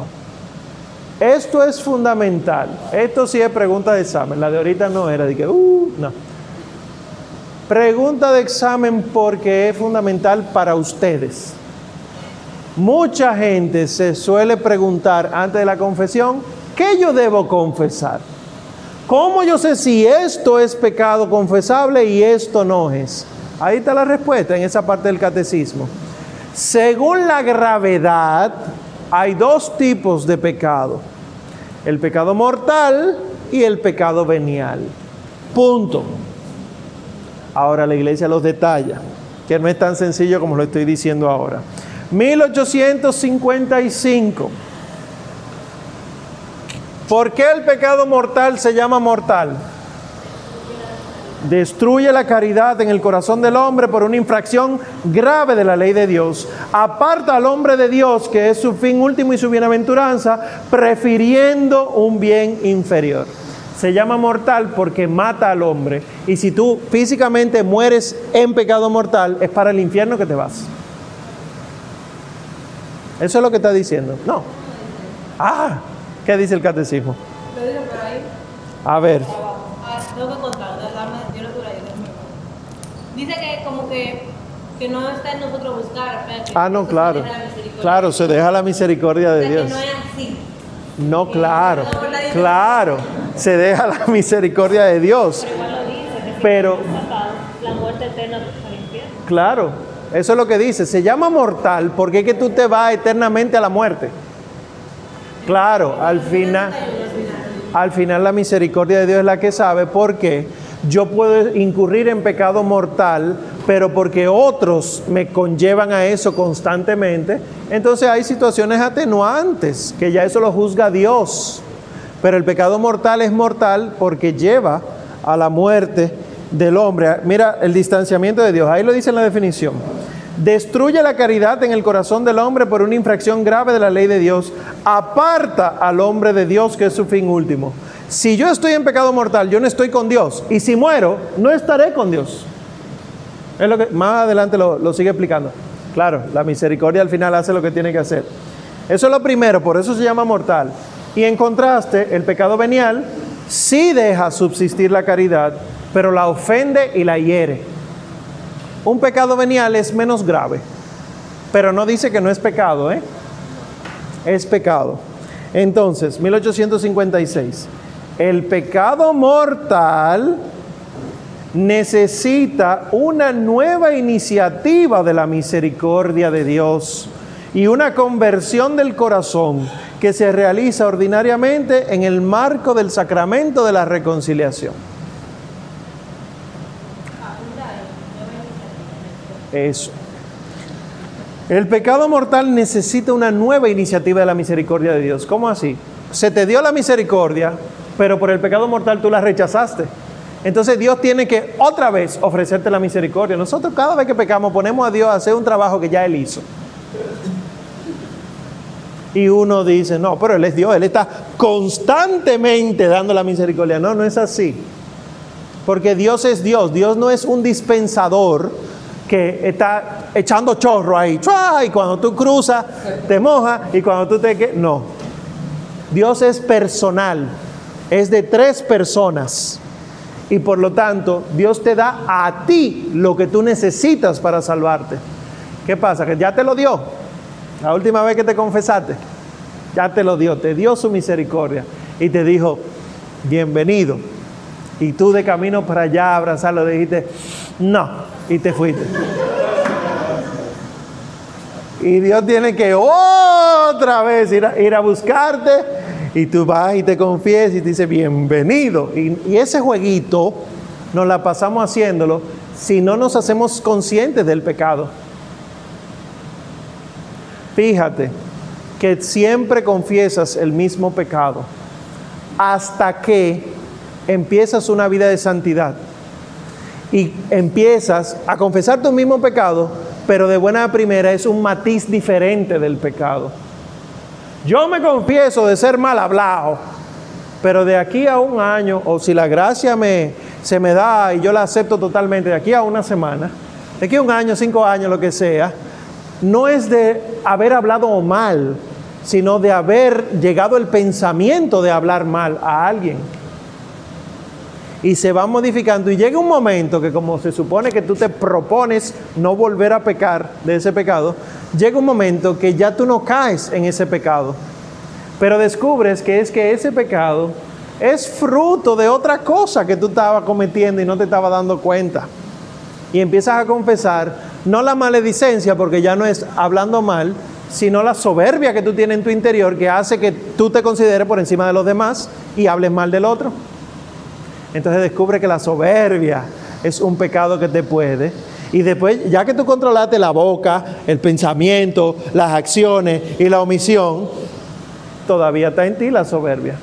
Esto es fundamental. Esto sí es pregunta de examen. La de ahorita no era de que, uh, no. Pregunta de examen porque es fundamental para ustedes. Mucha gente se suele preguntar antes de la confesión, ¿qué yo debo confesar? ¿Cómo yo sé si esto es pecado confesable y esto no es? Ahí está la respuesta en esa parte del catecismo. Según la gravedad, hay dos tipos de pecado, el pecado mortal y el pecado venial. Punto. Ahora la Iglesia los detalla, que no es tan sencillo como lo estoy diciendo ahora. mil ochocientos cincuenta y cinco. ¿Por qué el pecado mortal se llama mortal? Destruye la caridad en el corazón del hombre por una infracción grave de la ley de Dios. Aparta al hombre de Dios, que es su fin último y su bienaventuranza, prefiriendo un bien inferior. Se llama mortal porque mata al hombre. Y si tú físicamente mueres en pecado mortal, es para el infierno que te vas. Eso es lo que está diciendo. No. Ah, ¿qué dice el catecismo? Lo digo por ahí. A ver. Dice que como que, que no está en nosotros buscar. Ah, no, claro. Claro, se deja la misericordia de Dios. No es así. No, claro. Claro, se deja la misericordia de Dios. Pero igual lo dice. Pero la muerte eterna al infierno. Claro, eso es lo que dice. Se llama mortal porque es que tú te vas eternamente a la muerte. Claro, al final, al final la misericordia de Dios es la que sabe por qué. Yo puedo incurrir en pecado mortal, pero porque otros me conllevan a eso constantemente. Entonces hay situaciones atenuantes, que ya eso lo juzga Dios. Pero el pecado mortal es mortal porque lleva a la muerte del hombre. Mira el distanciamiento de Dios, ahí lo dice en la definición. Destruye la caridad en el corazón del hombre por una infracción grave de la ley de Dios. Aparta al hombre de Dios, que es su fin último. Si yo estoy en pecado mortal, yo no estoy con Dios. Y si muero, no estaré con Dios. Es lo que más adelante lo, lo sigue explicando. Claro, la misericordia al final hace lo que tiene que hacer. Eso es lo primero, por eso se llama mortal. Y en contraste, el pecado venial sí deja subsistir la caridad, pero la ofende y la hiere. Un pecado venial es menos grave, pero no dice que no es pecado, ¿eh? Es pecado. Entonces, mil ochocientos cincuenta y seis, el pecado mortal necesita una nueva iniciativa de la misericordia de Dios y una conversión del corazón que se realiza ordinariamente en el marco del sacramento de la reconciliación. Eso. El pecado mortal necesita una nueva iniciativa de la misericordia de Dios. ¿Cómo así? Se te dio la misericordia, pero por el pecado mortal tú la rechazaste. Entonces Dios tiene que otra vez ofrecerte la misericordia. Nosotros cada vez que pecamos ponemos a Dios a hacer un trabajo que ya Él hizo. Y uno dice, no, pero Él es Dios, Él está constantemente dando la misericordia. No, no es así. Porque Dios es Dios. Dios no es un dispensador que está echando chorro ahí. ¡Chua! Y cuando tú cruzas, te mojas. Y cuando tú te... No. Dios es personal. Es de tres personas. Y por lo tanto, Dios te da a ti lo que tú necesitas para salvarte. ¿Qué pasa? Que ya te lo dio. La última vez que te confesaste, ya te lo dio. Te dio su misericordia. Y te dijo, bienvenido. Y tú de camino para allá a abrazarlo dijiste, no. Y te fuiste. Y Dios tiene que otra vez ir a, ir a buscarte. Y tú vas y te confiesas y te dice, bienvenido. Y, y ese jueguito nos la pasamos haciéndolo si no nos hacemos conscientes del pecado. Fíjate que siempre confiesas el mismo pecado hasta que empiezas una vida de santidad. Y empiezas a confesar tu mismo pecado, pero de buena primera es un matiz diferente del pecado. Yo me confieso de ser mal hablado, pero de aquí a un año, o si la gracia me, se me da y yo la acepto totalmente, de aquí a una semana, de aquí a un año, cinco años, lo que sea, no es de haber hablado mal, sino de haber llegado el pensamiento de hablar mal a alguien. Y se va modificando y llega un momento que, como se supone que tú te propones no volver a pecar de ese pecado, llega un momento que ya tú no caes en ese pecado, pero descubres que es que ese pecado es fruto de otra cosa que tú estabas cometiendo y no te estabas dando cuenta. Y empiezas a confesar no la maledicencia, porque ya no es hablando mal, sino la soberbia que tú tienes en tu interior, que hace que tú te consideres por encima de los demás y hables mal del otro. Entonces descubre que la soberbia es un pecado que te puede. Y después, ya que tú controlaste la boca, el pensamiento, las acciones y la omisión, todavía está en ti la soberbia.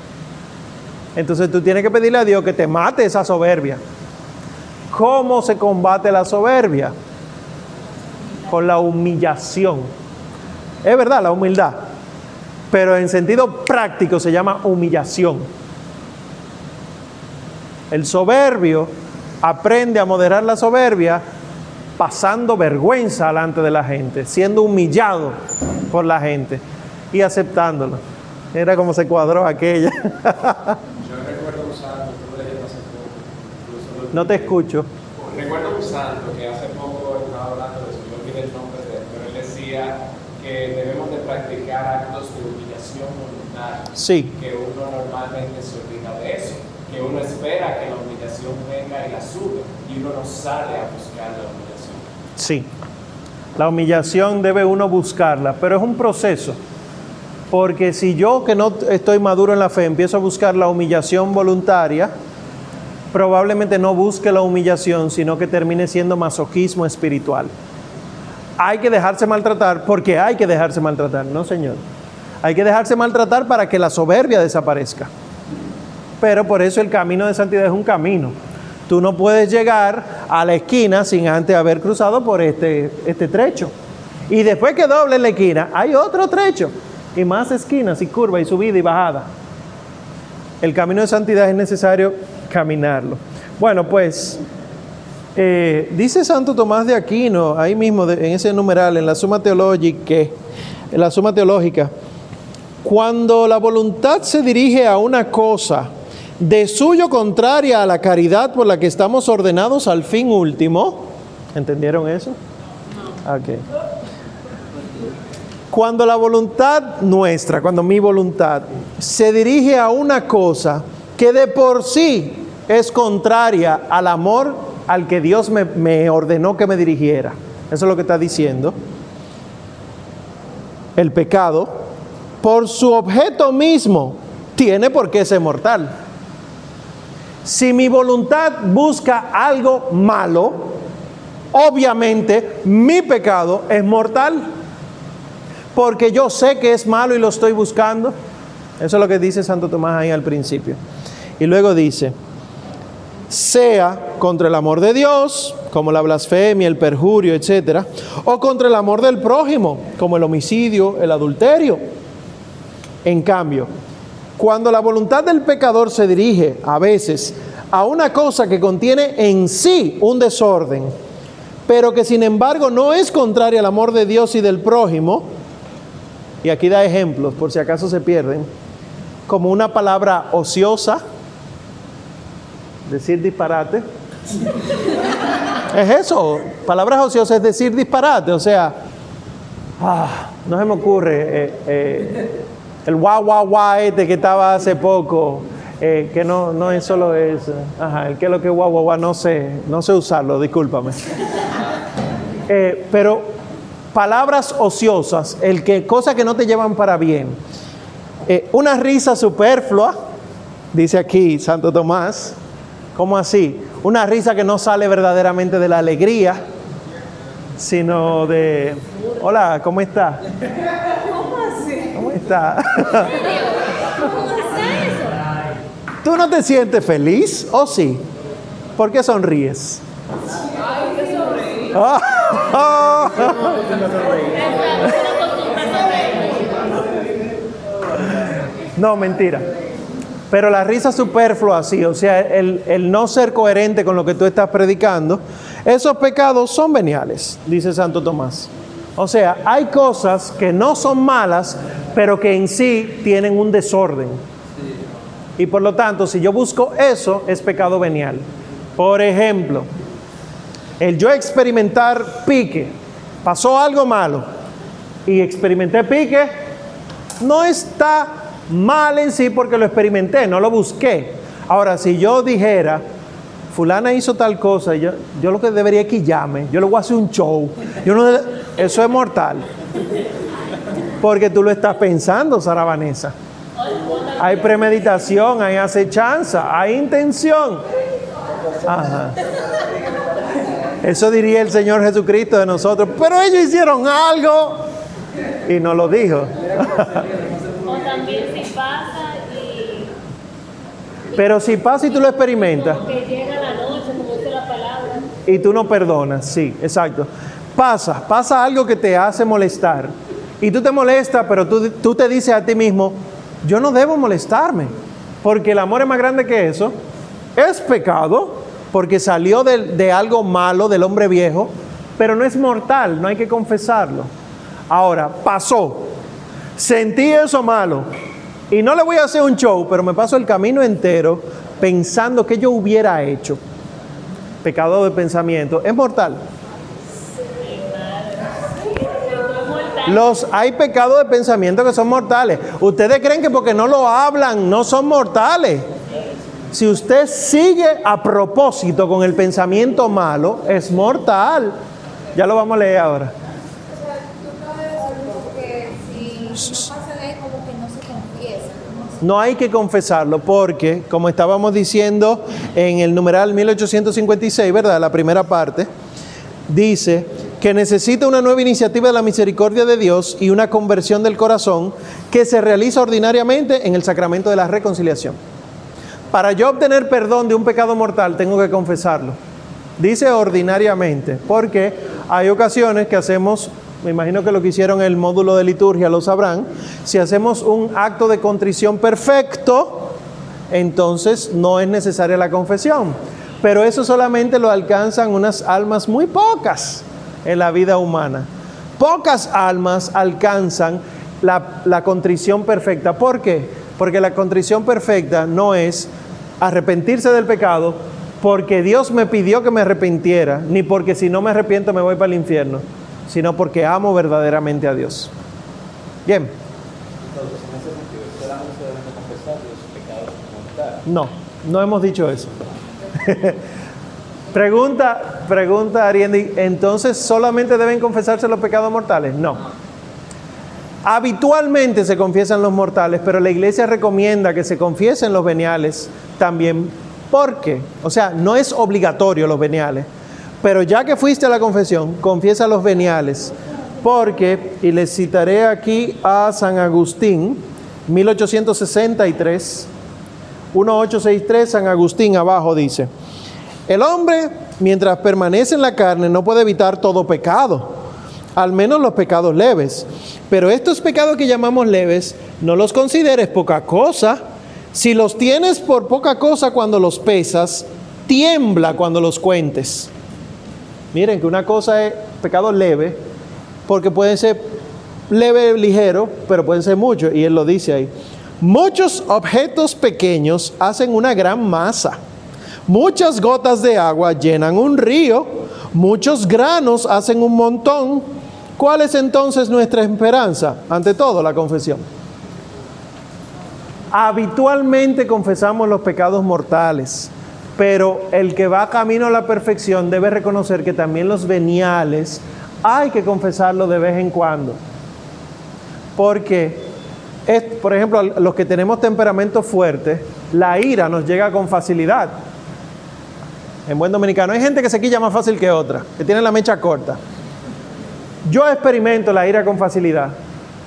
Entonces tú tienes que pedirle a Dios que te mate esa soberbia. ¿Cómo se combate la soberbia? Con la humillación. Es verdad, la humildad. Pero en sentido práctico se llama humillación. El soberbio aprende a moderar la soberbia pasando vergüenza delante de la gente, siendo humillado por la gente y aceptándolo. Era como se cuadró aquella. Yo recuerdo un santo, tú lo leías hace poco. No te escucho. Recuerdo un santo que hace poco estaba hablando de eso, yo olvidé el nombre de él, pero él decía que debemos de practicar actos de humillación voluntaria. Sí. Que uno normalmente se olvida de eso. Que uno espera que la humillación venga y la sube, y uno no sale a buscar la humillación. Sí, la humillación debe uno buscarla, pero es un proceso. Porque si yo, que no estoy maduro en la fe, empiezo a buscar la humillación voluntaria, probablemente no busque la humillación, sino que termine siendo masoquismo espiritual. Hay que dejarse maltratar, porque hay que dejarse maltratar, no señor. Hay que dejarse maltratar para que la soberbia desaparezca. Pero por eso el camino de santidad es un camino. Tú no puedes llegar a la esquina sin antes haber cruzado por este, este trecho. Y después que dobles la esquina, hay otro trecho. Y más esquinas y curvas y subida y bajada. El camino de santidad es necesario caminarlo. Bueno, pues Eh, dice Santo Tomás de Aquino, ahí mismo, de, en ese numeral, en la Suma Teológica, en la Suma Teológica, cuando la voluntad se dirige a una cosa de suyo contraria a la caridad por la que estamos ordenados al fin último, ¿entendieron eso? Okay. Cuando la voluntad nuestra, cuando mi voluntad se dirige a una cosa que de por sí es contraria al amor al que Dios me, me ordenó que me dirigiera. Eso es lo que está diciendo. El pecado, por su objeto mismo, tiene por qué ser mortal. Si mi voluntad busca algo malo, obviamente mi pecado es mortal. Porque yo sé que es malo y lo estoy buscando. Eso es lo que dice Santo Tomás ahí al principio. Y luego dice, sea contra el amor de Dios, como la blasfemia, el perjurio, etcétera, o contra el amor del prójimo, como el homicidio, el adulterio. En cambio, cuando la voluntad del pecador se dirige a veces a una cosa que contiene en sí un desorden, pero que sin embargo no es contraria al amor de Dios y del prójimo, y aquí da ejemplos, por si acaso se pierden, como una palabra ociosa, decir disparate. Es eso, palabras ociosas es decir disparate, o sea, ah, no se me ocurre, eh, eh, el guau, guau, guau este que estaba hace poco, eh, que no, no es solo eso, ajá, el que es lo que es guau, guau, guau, no sé, no sé usarlo, discúlpame. Eh, pero... palabras ociosas, el que cosas que no te llevan para bien. Eh, una risa superflua, dice aquí Santo Tomás. ¿Cómo así? Una risa que no sale verdaderamente de la alegría, sino de... Hola, ¿cómo está? ¿Cómo así? ¿Cómo está? ¿Tú no te sientes feliz o sí? ¿Por qué sonríes? Oh, oh. No, mentira. Pero la risa superflua, sí, o sea, el, el no ser coherente con lo que tú estás predicando, esos pecados son veniales, dice Santo Tomás. O sea, hay cosas que no son malas, pero que en sí tienen un desorden. Y por lo tanto, si yo busco eso, es pecado venial. Por ejemplo, el yo experimentar pique, pasó algo malo y experimenté pique, no está mal en sí porque lo experimenté, no lo busqué. Ahora, si yo dijera, fulana hizo tal cosa, yo, yo lo que debería es que llame, yo le voy a hacer un show, yo no, eso es mortal. Porque tú lo estás pensando, Sara Vanessa. Hay premeditación, hay acechanza, hay intención. Ajá. Eso diría el Señor Jesucristo de nosotros. Pero ellos hicieron algo y no lo dijo. O también si pasa y... Pero si pasa y tú lo experimentas. Porque llega la noche, como dice la palabra. Y tú no perdonas, sí, exacto. Pasa, pasa algo que te hace molestar. Y tú te molestas, pero tú, tú te dices a ti mismo, yo no debo molestarme. Porque el amor es más grande que eso. Es pecado. Porque salió de, de algo malo, del hombre viejo, pero no es mortal, no hay que confesarlo. Ahora, pasó, sentí eso malo, y no le voy a hacer un show, pero me paso el camino entero pensando que yo hubiera hecho. Pecado de pensamiento, ¿es mortal? Los, hay pecados de pensamiento que son mortales. ¿Ustedes creen que porque no lo hablan no son mortales? Si usted sigue a propósito con el pensamiento malo, es mortal. Ya lo vamos a leer ahora. O sea, tú acabas de decir que si no pasa de ahí, como que no se confiesa. No hay que confesarlo porque, como estábamos diciendo en el numeral mil ochocientos cincuenta y seis, ¿verdad? La primera parte, dice que necesita una nueva iniciativa de la misericordia de Dios y una conversión del corazón que se realiza ordinariamente en el sacramento de la reconciliación. Para yo obtener perdón de un pecado mortal, tengo que confesarlo. Dice ordinariamente, porque hay ocasiones que hacemos, me imagino que lo que hicieron en el módulo de liturgia lo sabrán, si hacemos un acto de contrición perfecto, entonces no es necesaria la confesión. Pero eso solamente lo alcanzan unas almas muy pocas en la vida humana. Pocas almas alcanzan la, la contrición perfecta. ¿Por qué? Porque la contrición perfecta no es arrepentirse del pecado porque Dios me pidió que me arrepintiera, ni porque si no me arrepiento me voy para el infierno, sino porque amo verdaderamente a Dios. Bien. Entonces, en ese sentido, ¿esperamos que debemos confesar los pecados mortales? No, no hemos dicho eso. pregunta, pregunta Ariendi, ¿entonces solamente deben confesarse los pecados mortales? No. Habitualmente se confiesan los mortales, pero la iglesia recomienda que se confiesen los veniales también. ¿Por qué? O sea, no es obligatorio los veniales, pero ya que fuiste a la confesión, confiesa los veniales. Porque, y les citaré aquí a San Agustín, mil ochocientos sesenta y tres, mil ochocientos sesenta y tres, San Agustín abajo dice: el hombre, mientras permanece en la carne, no puede evitar todo pecado, al menos los pecados leves. Pero estos pecados que llamamos leves, no los consideres poca cosa. Si los tienes por poca cosa cuando los pesas, tiembla cuando los cuentes. Miren que una cosa es pecado leve, porque pueden ser leve, ligero, pero pueden ser muchos. Y él lo dice ahí: muchos objetos pequeños hacen una gran masa. Muchas gotas de agua llenan un río. Muchos granos hacen un montón. ¿Cuál es entonces nuestra esperanza? Ante todo, la confesión. Habitualmente confesamos los pecados mortales, pero el que va camino a la perfección debe reconocer que también los veniales hay que confesarlos de vez en cuando. Porque, es, por ejemplo, los que tenemos temperamento fuerte, la ira nos llega con facilidad. En buen dominicano, hay gente que se quilla más fácil que otra, que tiene la mecha corta. Yo experimento la ira con facilidad,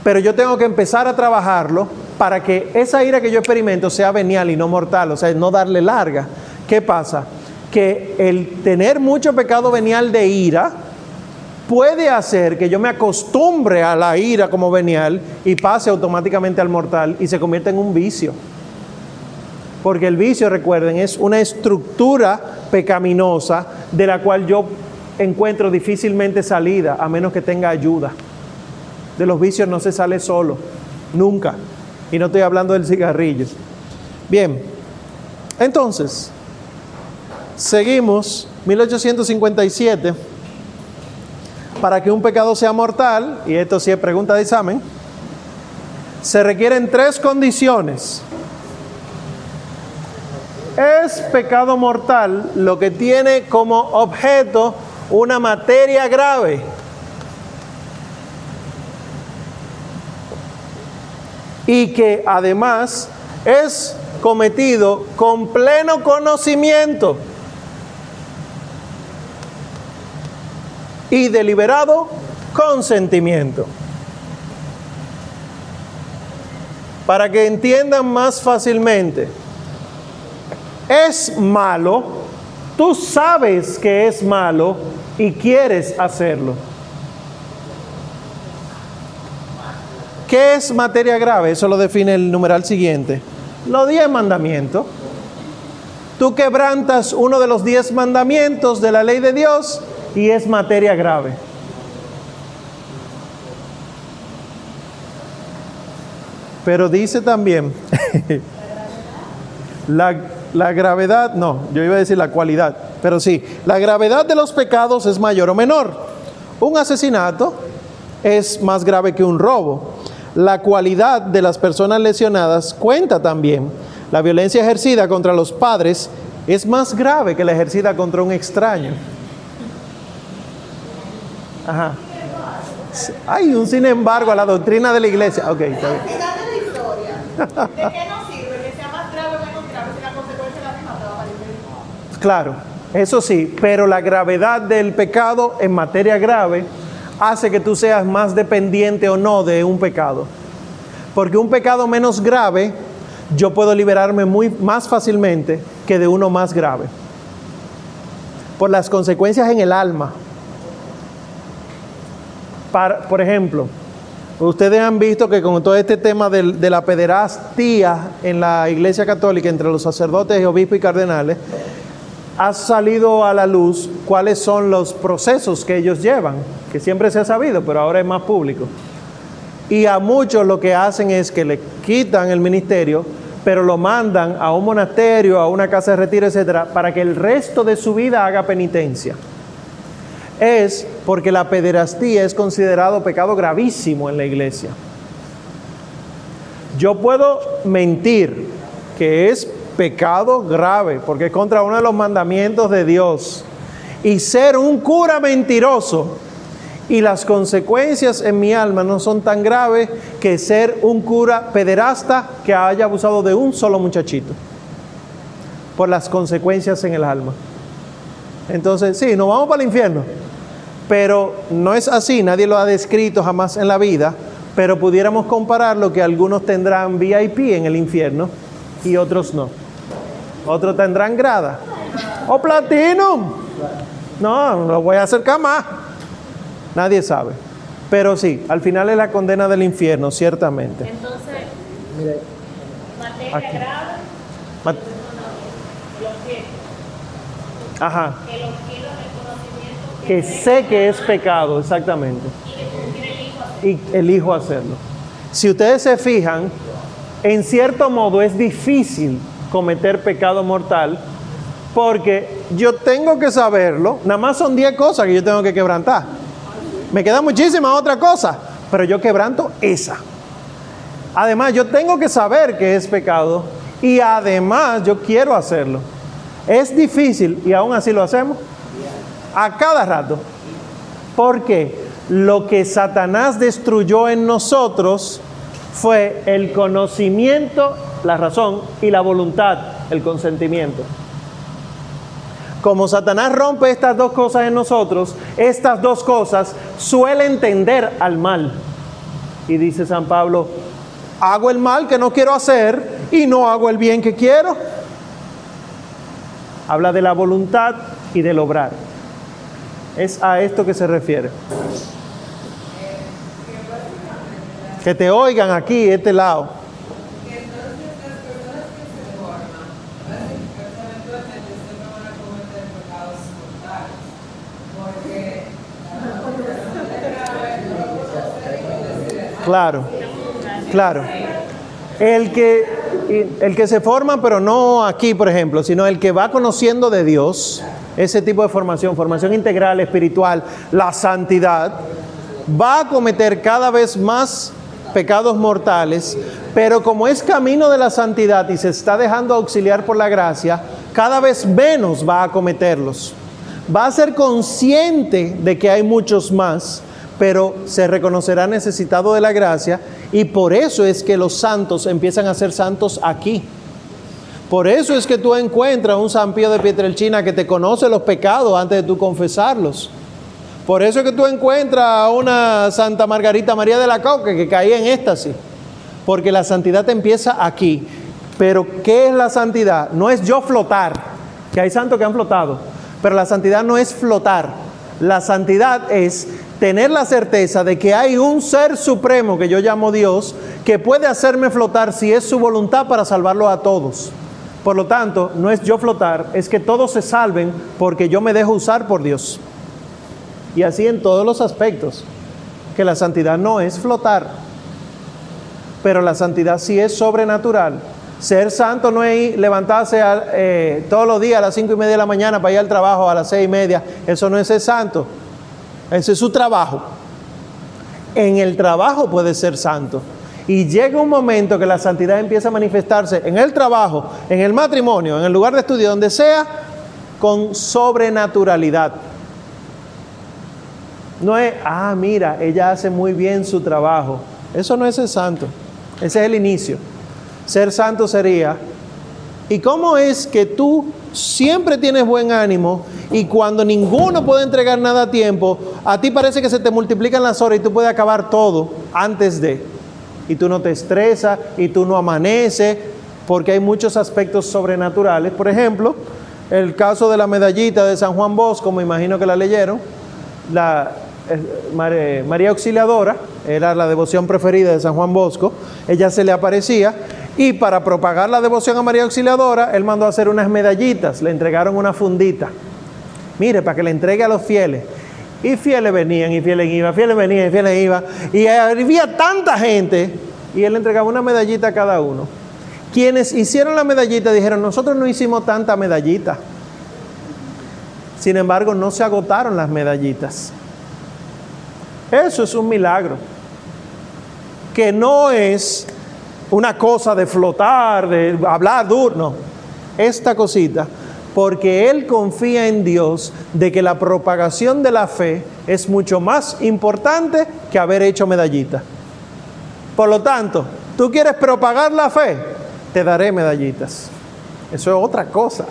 pero yo tengo que empezar a trabajarlo para que esa ira que yo experimento sea venial y no mortal, o sea, no darle larga. ¿Qué pasa? Que el tener mucho pecado venial de ira puede hacer que yo me acostumbre a la ira como venial y pase automáticamente al mortal y se convierta en un vicio. Porque el vicio, recuerden, es una estructura pecaminosa de la cual yo encuentro difícilmente salida, a menos que tenga ayuda. De los vicios no se sale solo, nunca. Y no estoy hablando del cigarrillo. Bien, entonces, seguimos, mil ochocientos cincuenta y siete, para que un pecado sea mortal, y esto sí es pregunta de examen, se requieren tres condiciones. Es pecado mortal lo que tiene como objeto una materia grave. Y que además es cometido con pleno conocimiento y deliberado consentimiento. Para que entiendan más fácilmente. Es malo, tú sabes que es malo y quieres hacerlo. ¿Qué es materia grave? Eso lo define el numeral siguiente. Los diez mandamientos. Tú quebrantas uno de los diez mandamientos de la ley de Dios y es materia grave. Pero dice también... la La gravedad, no, yo iba a decir la cualidad, pero sí. La gravedad de los pecados es mayor o menor. Un asesinato es más grave que un robo. La cualidad de las personas lesionadas cuenta también. La violencia ejercida contra los padres es más grave que la ejercida contra un extraño. Ajá. Hay un sin embargo a la doctrina de la iglesia. Ok, está bien. ¿De qué nos sirve? Claro, eso sí, pero la gravedad del pecado en materia grave hace que tú seas más dependiente o no de un pecado. Porque un pecado menos grave, yo puedo liberarme muy, más fácilmente que de uno más grave. Por las consecuencias en el alma. Para, por ejemplo, ustedes han visto que con todo este tema de, de la pederastía en la Iglesia Católica, entre los sacerdotes, obispos y cardenales, ha salido a la luz cuáles son los procesos que ellos llevan, que siempre se ha sabido, pero ahora es más público. Y a muchos lo que hacen es que le quitan el ministerio, pero lo mandan a un monasterio, a una casa de retiro, etcétera, para que el resto de su vida haga penitencia. Es porque la pederastía es considerado pecado gravísimo en la iglesia. Yo puedo mentir, que es pecado grave, porque es contra uno de los mandamientos de Dios, y ser un cura mentiroso, y las consecuencias en mi alma no son tan graves que ser un cura pederasta que haya abusado de un solo muchachito, por las consecuencias en el alma. Entonces, sí, nos vamos para el infierno, pero no es así, nadie lo ha descrito jamás en la vida, pero pudiéramos comparar lo que algunos tendrán V I P en el infierno y otros no. Otros tendrán grada o platinum. No, lo voy a acercar más. Nadie sabe. Pero sí, al final es la condena del infierno, ciertamente. Entonces, mire, materia aquí. Grave. Mat lo Ajá. Que lo quiero reconocimiento. Que, que sé que es pecado, exactamente. Y elijo hacerlo. Si ustedes se fijan, en cierto modo es difícil cometer pecado mortal, porque yo tengo que saberlo. Nada más son diez cosas que yo tengo que quebrantar. Me quedan muchísimas otras cosas, pero yo quebranto esa. Además, yo tengo que saber que es pecado y además yo quiero hacerlo. Es difícil y aún así lo hacemos a cada rato. ¿Por qué? Lo que Satanás destruyó en nosotros fue el conocimiento, la razón y la voluntad, el consentimiento. Como Satanás rompe estas dos cosas en nosotros, estas dos cosas suelen tender al mal. Y dice San Pablo, hago el mal que no quiero hacer y no hago el bien que quiero. Habla de la voluntad y del obrar. Es a esto que se refiere. Que te oigan aquí, este lado. Que entonces las personas que se forman, las expertas no van a cometer pecados mortales, porque la población de grave no lo conoce y no decide nada. Claro, claro. El que, el que se forma, pero no aquí, por ejemplo, sino el que va conociendo de Dios, ese tipo de formación, formación integral, espiritual, la santidad, va a cometer cada vez más pecados mortales, pero como es camino de la santidad y se está dejando auxiliar por la gracia, cada vez menos va a cometerlos. Va a ser consciente de que hay muchos más, pero se reconocerá necesitado de la gracia, y por eso es que los santos empiezan a ser santos aquí. Por eso es que tú encuentras un San Pío de Pietrelcina que te conoce los pecados antes de tú confesarlos. Por eso es que tú encuentras a una Santa Margarita María de la Cauca que caía en éxtasis. Porque la santidad empieza aquí. Pero ¿qué es la santidad? No es yo flotar, que hay santos que han flotado. Pero la santidad no es flotar. La santidad es tener la certeza de que hay un ser supremo, que yo llamo Dios, que puede hacerme flotar si es su voluntad para salvarlo a todos. Por lo tanto, no es yo flotar, es que todos se salven porque yo me dejo usar por Dios. Y así en todos los aspectos, que la santidad no es flotar, pero la santidad sí es sobrenatural. Ser santo no es levantarse a, eh, todos los días a las cinco y media de la mañana para ir al trabajo a las seis y media. Eso no es ser santo, ese es su trabajo. En el trabajo puede ser santo. Y llega un momento que la santidad empieza a manifestarse en el trabajo, en el matrimonio, en el lugar de estudio, donde sea, con sobrenaturalidad. No es, ah, mira, ella hace muy bien su trabajo. Eso no es ser santo. Ese es el inicio. Ser santo sería, ¿y cómo es que tú siempre tienes buen ánimo y cuando ninguno puede entregar nada a tiempo, a ti parece que se te multiplican las horas y tú puedes acabar todo antes de? Y tú no te estresas y tú no amaneces, porque hay muchos aspectos sobrenaturales. Por ejemplo, el caso de la medallita de San Juan Bosco, me imagino que la leyeron. La eh, María Auxiliadora era la devoción preferida de San Juan Bosco. Ella se le aparecía Y para propagar la devoción a María Auxiliadora, él mandó a hacer unas medallitas, le entregaron una fundita. Mire, para que le entregue a los fieles. Y fieles venían, y fieles iban, fieles venían, y fieles iban. Y había tanta gente, y él le entregaba una medallita a cada uno. Quienes hicieron la medallita dijeron, nosotros no hicimos tanta medallita. Sin embargo, no se agotaron las medallitas. Eso es un milagro. Que no es una cosa de flotar, de hablar duro, no. Esta cosita, porque él confía en Dios de que la propagación de la fe es mucho más importante que haber hecho medallita. Por lo tanto, tú quieres propagar la fe, te daré medallitas. Eso es otra cosa.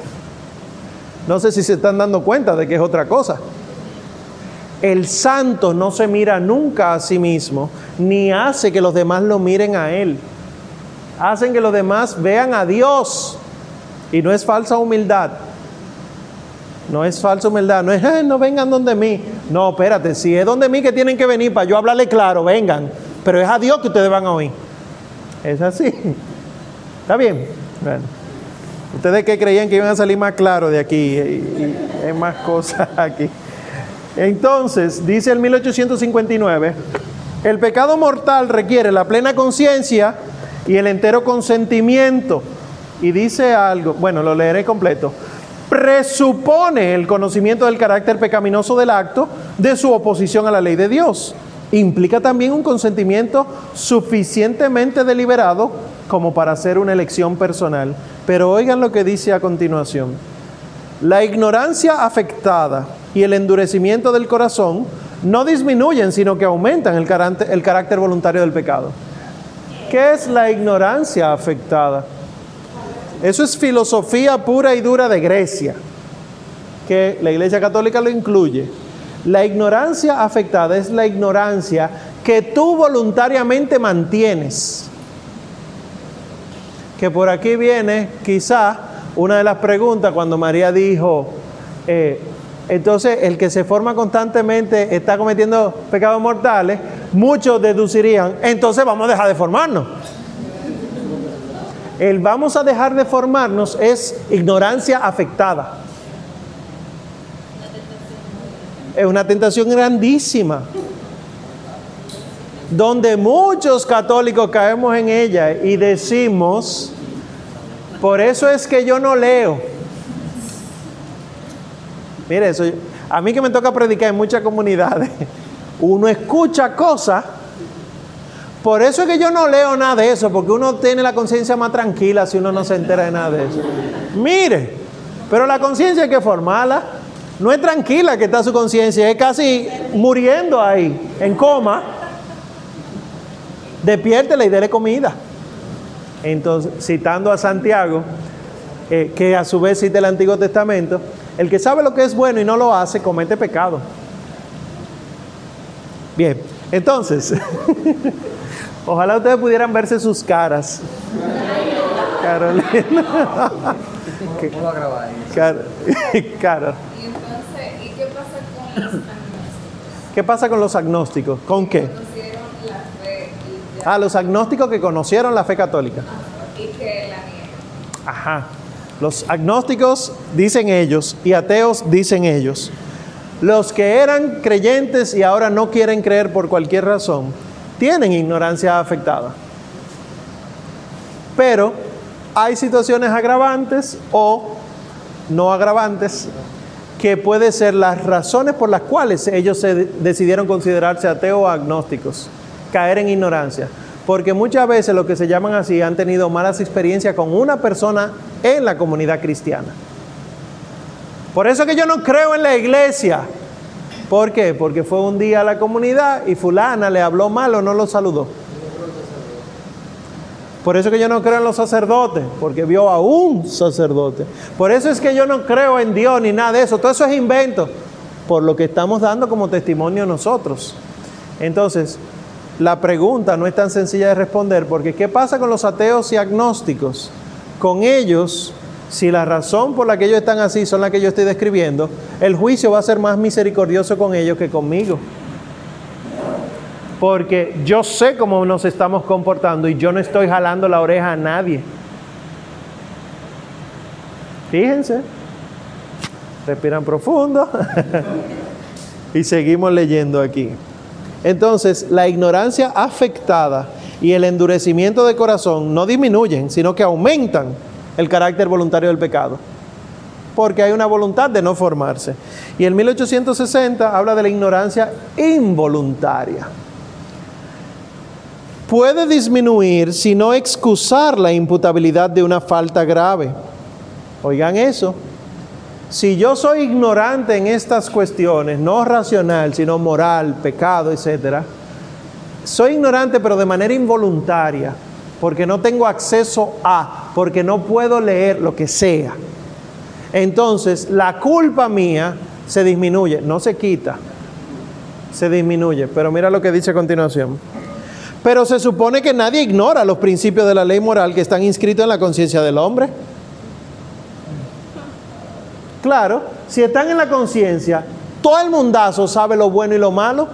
No sé si se están dando cuenta de que es otra cosa. El santo no se mira nunca a sí mismo, ni hace que los demás lo miren a él. Hacen que los demás vean a Dios. Y no es falsa humildad. No es falsa humildad. No es, eh, no vengan donde mí. No, espérate, si es donde mí que tienen que venir para yo hablarle claro, vengan. Pero es a Dios que ustedes van a oír. Es así. ¿Está bien? Bueno. ¿Ustedes qué creían que iban a salir más claro de aquí? Hay más cosas aquí. Entonces, dice el mil ochocientos cincuenta y nueve, el pecado mortal requiere la plena conciencia y el entero consentimiento. Y dice algo, bueno, lo leeré completo. Presupone el conocimiento del carácter pecaminoso del acto, de su oposición a la ley de Dios. Implica también un consentimiento suficientemente deliberado como para hacer una elección personal. Pero oigan lo que dice a continuación. La ignorancia afectada y el endurecimiento del corazón no disminuyen, sino que aumentan el carácter, el carácter voluntario del pecado. ¿Qué es la ignorancia afectada? Eso es filosofía pura y dura de Grecia, que la Iglesia Católica lo incluye. La ignorancia afectada es la ignorancia que tú voluntariamente mantienes. Que por aquí viene quizá una de las preguntas cuando María dijo, eh, entonces el que se forma constantemente está cometiendo pecados mortales, muchos deducirían, entonces vamos a dejar de formarnos. El vamos a dejar de formarnos es ignorancia afectada. Es una tentación grandísima, donde muchos católicos caemos en ella y decimos, por eso es que yo no leo. Mire eso, a mí que me toca predicar en muchas comunidades, uno escucha cosas, por eso es que yo no leo nada de eso, porque uno tiene la conciencia más tranquila si uno no se entera de nada de eso. Mire, pero la conciencia hay que formarla, no es tranquila que está su conciencia, es casi muriendo ahí, en coma. Despiértela y déle comida. Entonces, citando a Santiago, eh, que a su vez cita el Antiguo Testamento, el que sabe lo que es bueno y no lo hace, comete pecado. Bien, entonces, ojalá ustedes pudieran verse sus caras. Carolina. ¿Cómo va a grabar ahí? Cara. ¿Y entonces, y qué pasa con los agnósticos? ¿Qué pasa con los agnósticos? ¿Con qué? Ah, los agnósticos que conocieron la fe católica. Y que la niegan. Ajá. Los agnósticos dicen ellos y ateos dicen ellos. Los que eran creyentes y ahora no quieren creer por cualquier razón, tienen ignorancia afectada. Pero hay situaciones agravantes o no agravantes que pueden ser las razones por las cuales ellos se decidieron considerarse ateos o agnósticos. Caer en ignorancia, porque muchas veces los que se llaman así han tenido malas experiencias con una persona en la comunidad cristiana. Por eso es que yo no creo en la iglesia. ¿Por qué? Porque fue un día a la comunidad y fulana le habló mal o no lo saludó. Por eso es que yo no creo en los sacerdotes, porque vio a un sacerdote. Por eso es que yo no creo en Dios ni nada de eso. Todo eso es invento, por lo que estamos dando como testimonio nosotros. Entonces, la pregunta no es tan sencilla de responder, porque ¿qué pasa con los ateos y agnósticos? Con ellos, si la razón por la que ellos están así son la que yo estoy describiendo, el juicio va a ser más misericordioso con ellos que conmigo. porque yo sé cómo nos estamos comportando y yo no estoy jalando la oreja a nadie. Fíjense, respiran profundo y seguimos leyendo aquí. Entonces, la ignorancia afectada y el endurecimiento de corazón no disminuyen, sino que aumentan el carácter voluntario del pecado, porque hay una voluntad de no formarse. Y en mil ochocientos sesenta habla de la ignorancia involuntaria. Puede disminuir, si no excusar, la imputabilidad de una falta grave. Oigan eso. Si yo soy ignorante en estas cuestiones, no racional, sino moral, pecado, etcétera, soy ignorante pero de manera involuntaria, porque no tengo acceso a, porque no puedo leer, lo que sea. Entonces, la culpa mía se disminuye, no se quita, se disminuye. Pero mira lo que dice a continuación. Pero se supone que nadie ignora los principios de la ley moral que están inscritos en la conciencia del hombre. Claro, si están en la conciencia, todo el mundazo sabe lo bueno y lo malo.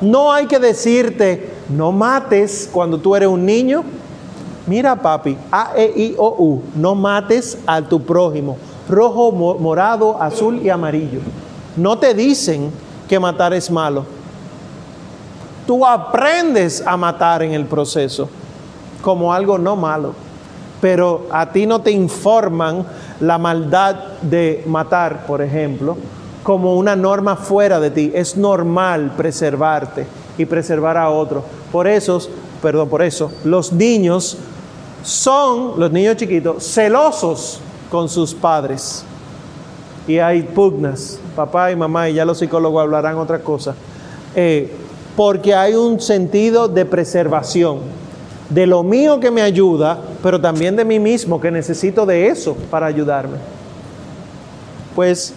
No hay que decirte, no mates cuando tú eres un niño. Mira, papi, A, E, I, O, U, no mates a tu prójimo. Rojo, mo- morado, azul y amarillo. No te dicen que matar es malo. Tú aprendes a matar en el proceso como algo no malo. Pero a ti no te informan la maldad de matar, por ejemplo, como una norma fuera de ti. Es normal preservarte y preservar a otros. Por eso, perdón, por eso, los niños son, los niños chiquitos, celosos con sus padres. Y hay pugnas, papá y mamá, y ya los psicólogos hablarán otra cosa. Eh, porque hay un sentido de preservación, de lo mío que me ayuda, pero también de mí mismo, que necesito de eso para ayudarme. Pues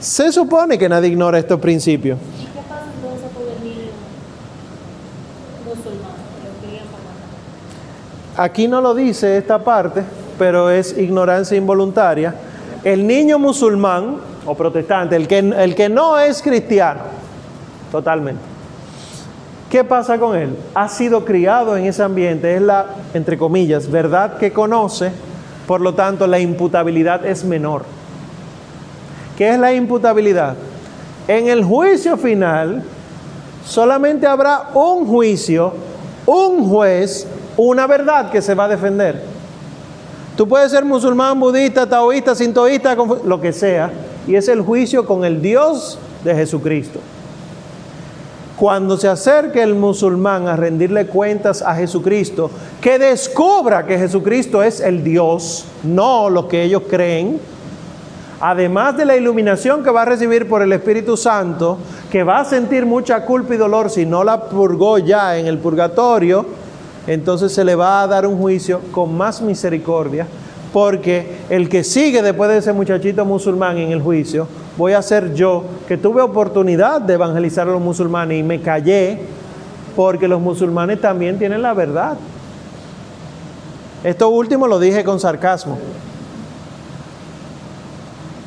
se supone que nadie ignora estos principios. ¿Y qué pasa entonces con el niño musulmán que lo querían matar? Aquí no lo dice esta parte, pero es ignorancia involuntaria. El niño musulmán o protestante, el que, el que no es cristiano, totalmente. ¿Qué pasa con él? Ha sido criado en ese ambiente, es la, entre comillas, verdad que conoce, por lo tanto la imputabilidad es menor. ¿Qué es la imputabilidad? En el juicio final solamente habrá un juicio, un juez, una verdad que se va a defender. Tú puedes ser musulmán, budista, taoísta, sintoísta, lo que sea, y es el juicio con el Dios de Jesucristo. Cuando se acerque el musulmán a rendirle cuentas a Jesucristo, que descubra que Jesucristo es el Dios, no lo que ellos creen, además de la iluminación que va a recibir por el Espíritu Santo, que va a sentir mucha culpa y dolor si no la purgó ya en el purgatorio, entonces se le va a dar un juicio con más misericordia, porque el que sigue después de ese muchachito musulmán en el juicio voy a ser yo, que tuve oportunidad de evangelizar a los musulmanes y me callé, porque los musulmanes también tienen la verdad. Esto último lo dije con sarcasmo.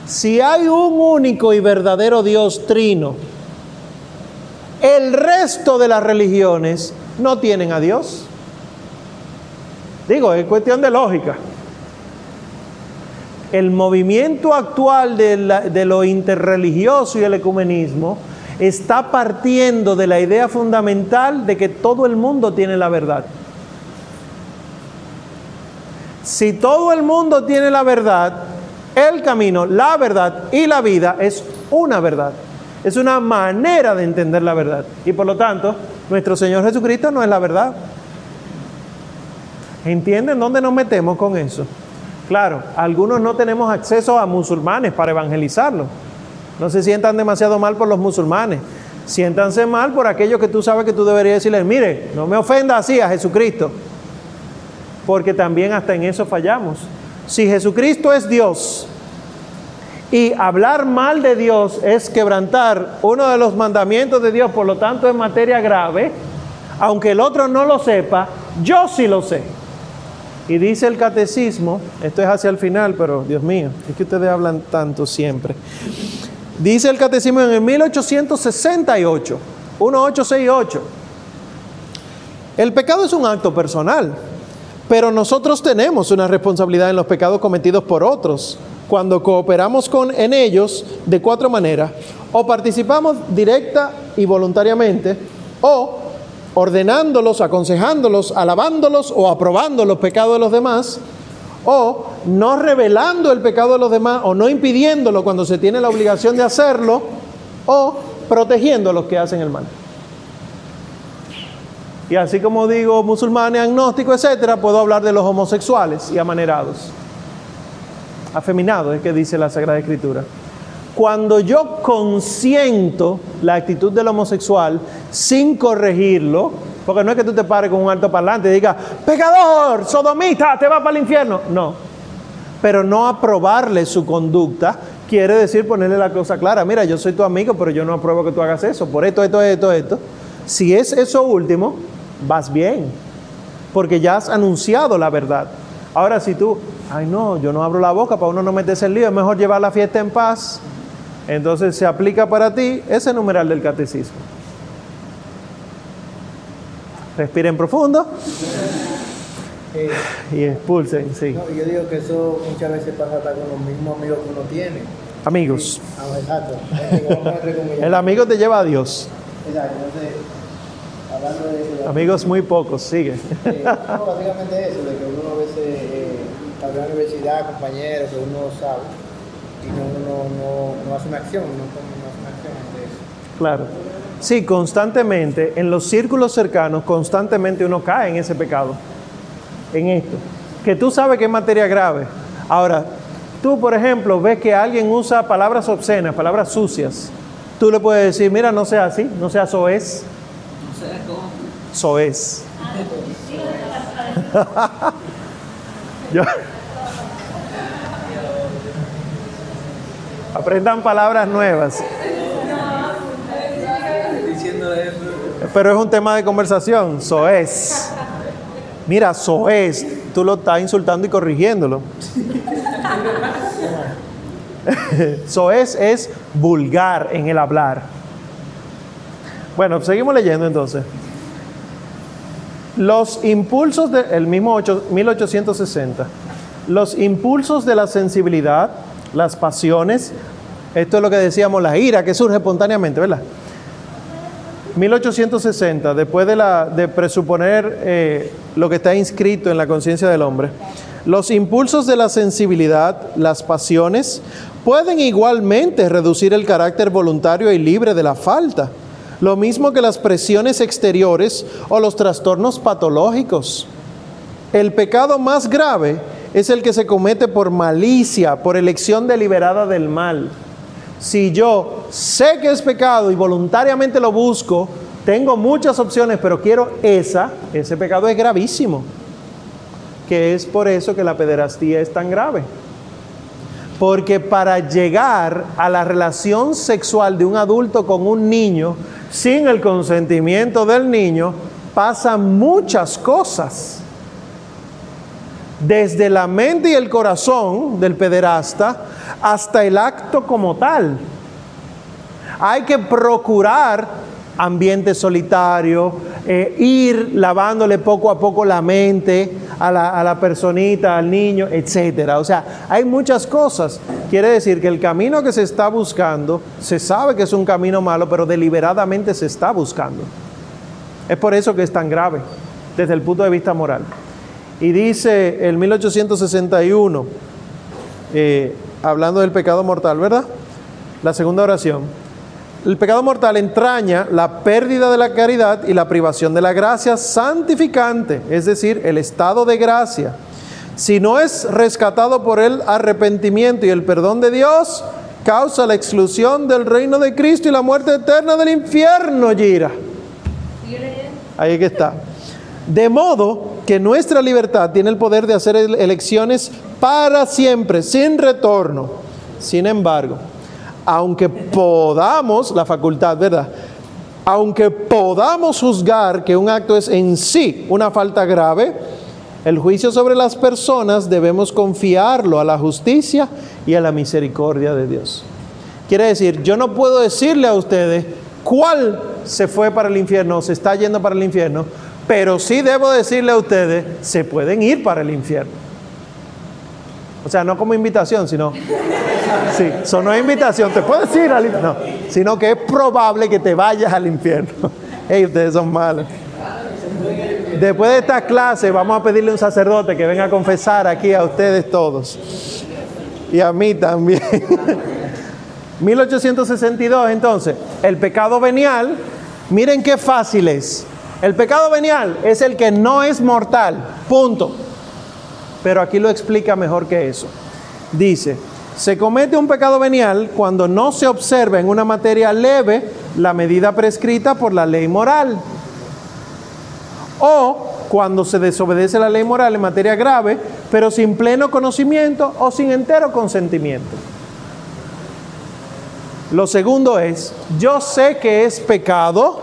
Si hay un único y verdadero Dios trino, el resto de las religiones no tienen a Dios. Digo, es cuestión de lógica. El movimiento actual de, la, de lo interreligioso y el ecumenismo está partiendo de la idea fundamental de que todo el mundo tiene la verdad. Si todo el mundo tiene la verdad, el camino, la verdad y la vida es una verdad. Es una manera de entender la verdad. Y por lo tanto, nuestro Señor Jesucristo no es la verdad. ¿Entienden dónde nos metemos con eso? Claro, algunos no tenemos acceso a musulmanes para evangelizarlos. No se sientan demasiado mal por los musulmanes. Siéntanse mal por aquellos que tú sabes que tú deberías decirles, mire, no me ofenda así a Jesucristo. Porque también hasta en eso fallamos. Si Jesucristo es Dios y hablar mal de Dios es quebrantar uno de los mandamientos de Dios, por lo tanto es materia grave, aunque el otro no lo sepa, yo sí lo sé. Y dice el catecismo, esto es hacia el final, pero Dios mío, es que ustedes hablan tanto siempre. Dice el catecismo en el mil ochocientos sesenta y ocho, uno ocho seis ocho. El pecado es un acto personal, pero nosotros tenemos una responsabilidad en los pecados cometidos por otros cuando cooperamos con, en ellos de cuatro maneras: o participamos directa y voluntariamente, o ordenándolos, aconsejándolos, alabándolos o aprobando los pecados de los demás, o no revelando el pecado de los demás o no impidiéndolo cuando se tiene la obligación de hacerlo, o protegiendo a los que hacen el mal. Y así como digo musulmanes, agnósticos, etcétera, puedo hablar de los homosexuales y amanerados. Afeminados es que dice la Sagrada Escritura. Cuando yo consiento la actitud del homosexual sin corregirlo, porque no es que tú te pares con un altoparlante y digas, pecador, sodomita, te vas para el infierno. No. Pero no aprobarle su conducta quiere decir ponerle la cosa clara. Mira, yo soy tu amigo, pero yo no apruebo que tú hagas eso. Por esto, esto, esto, esto. Si es eso último, vas bien, porque ya has anunciado la verdad. Ahora, si tú, ay no, yo no abro la boca para uno no meterse en lío, es mejor llevar la fiesta en paz. Entonces se aplica para ti ese numeral del catecismo. Respiren profundo eh, y expulsen, sí. No, yo digo que eso muchas veces pasa hasta con los mismos amigos que uno tiene. Amigos. Sí, exacto. El amigo te lleva a Dios. Exacto, entonces, hablando de eso, amigos muy pocos, sigue. Eh, no, básicamente eso, de que uno a veces, eh, para la universidad, compañeros, que uno sabe, y que uno no, no, no hace una acción, no, no hace una acción de eso. Claro, sí, constantemente, en los círculos cercanos, constantemente uno cae en ese pecado, en esto, que tú sabes que es materia grave. Ahora, tú, por ejemplo, ves que alguien usa palabras obscenas, palabras sucias. Tú le puedes decir, mira, no sea así, no sea soez. No sea como. Soez. Yo... Aprendan palabras nuevas. Pero es un tema de conversación, soez. Mira, soez, tú lo estás insultando y corrigiéndolo. Soez es vulgar en el hablar. Bueno, seguimos leyendo entonces. Los impulsos del mismo mil ochocientos sesenta. Los impulsos de la sensibilidad, las pasiones, esto es lo que decíamos, la ira que surge espontáneamente, ¿verdad? mil ochocientos sesenta, después de, la, de presuponer eh, lo que está inscrito en la conciencia del hombre. Los impulsos de la sensibilidad, las pasiones, pueden igualmente reducir el carácter voluntario y libre de la falta, lo mismo que las presiones exteriores o los trastornos patológicos. El pecado más grave es el que se comete por malicia, por elección deliberada del mal. Si yo sé que es pecado y voluntariamente lo busco, tengo muchas opciones, pero quiero esa, ese pecado es gravísimo. Que es por eso que la pederastía es tan grave. Porque para llegar a la relación sexual de un adulto con un niño, sin el consentimiento del niño, pasan muchas cosas. Desde la mente y el corazón del pederasta hasta el acto como tal. Hay que procurar ambiente solitario, eh, ir lavándole poco a poco la mente a la, a la personita, al niño, etcétera. O sea, hay muchas cosas. Quiere decir que el camino que se está buscando, se sabe que es un camino malo, pero deliberadamente se está buscando. Es por eso que es tan grave, desde el punto de vista moral. Y dice el mil ochocientos sesenta y uno, eh, hablando del pecado mortal, ¿verdad? La segunda oración. El pecado mortal entraña la pérdida de la caridad y la privación de la gracia santificante, es decir, el estado de gracia. Si no es rescatado por el arrepentimiento y el perdón de Dios, causa la exclusión del reino de Cristo y la muerte eterna del infierno, Gira. Ahí que está. De modo que nuestra libertad tiene el poder de hacer elecciones para siempre, sin retorno. Sin embargo, aunque podamos, la facultad, ¿verdad? Aunque podamos juzgar que un acto es en sí una falta grave, el juicio sobre las personas debemos confiarlo a la justicia y a la misericordia de Dios. Quiere decir, yo no puedo decirle a ustedes cuál se fue para el infierno, se está yendo para el infierno, pero sí debo decirle a ustedes, se pueden ir para el infierno. O sea, no como invitación, sino... Sí, eso no es invitación, te puedes ir al infierno. No, sino que es probable que te vayas al infierno. Ey, ustedes son malos. Después de esta clase vamos a pedirle a un sacerdote que venga a confesar aquí a ustedes todos. Y a mí también. mil ochocientos sesenta y dos, entonces, el pecado venial, miren qué fácil es. El pecado venial es el que no es mortal, punto. Pero aquí lo explica mejor que eso. Dice, se comete un pecado venial cuando no se observa en una materia leve la medida prescrita por la ley moral. O cuando se desobedece la ley moral en materia grave, pero sin pleno conocimiento o sin entero consentimiento. Lo segundo es, yo sé que es pecado,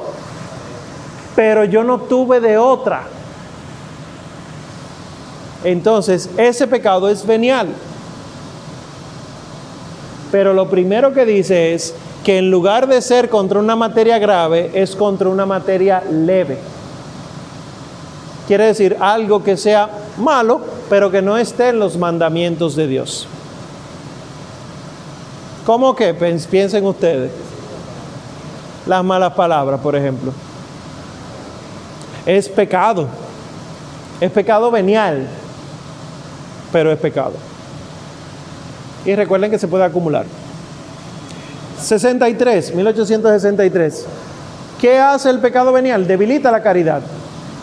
pero yo no tuve de otra. Entonces, ese pecado es venial. Pero lo primero que dice es que en lugar de ser contra una materia grave, es contra una materia leve. Quiere decir algo que sea malo, pero que no esté en los mandamientos de Dios. ¿Cómo qué? Piensen ustedes. Las malas palabras, por ejemplo. Es pecado. Es pecado venial, pero es pecado. Y recuerden que se puede acumular. sesenta y tres, mil ochocientos sesenta y tres. ¿Qué hace el pecado venial? Debilita la caridad.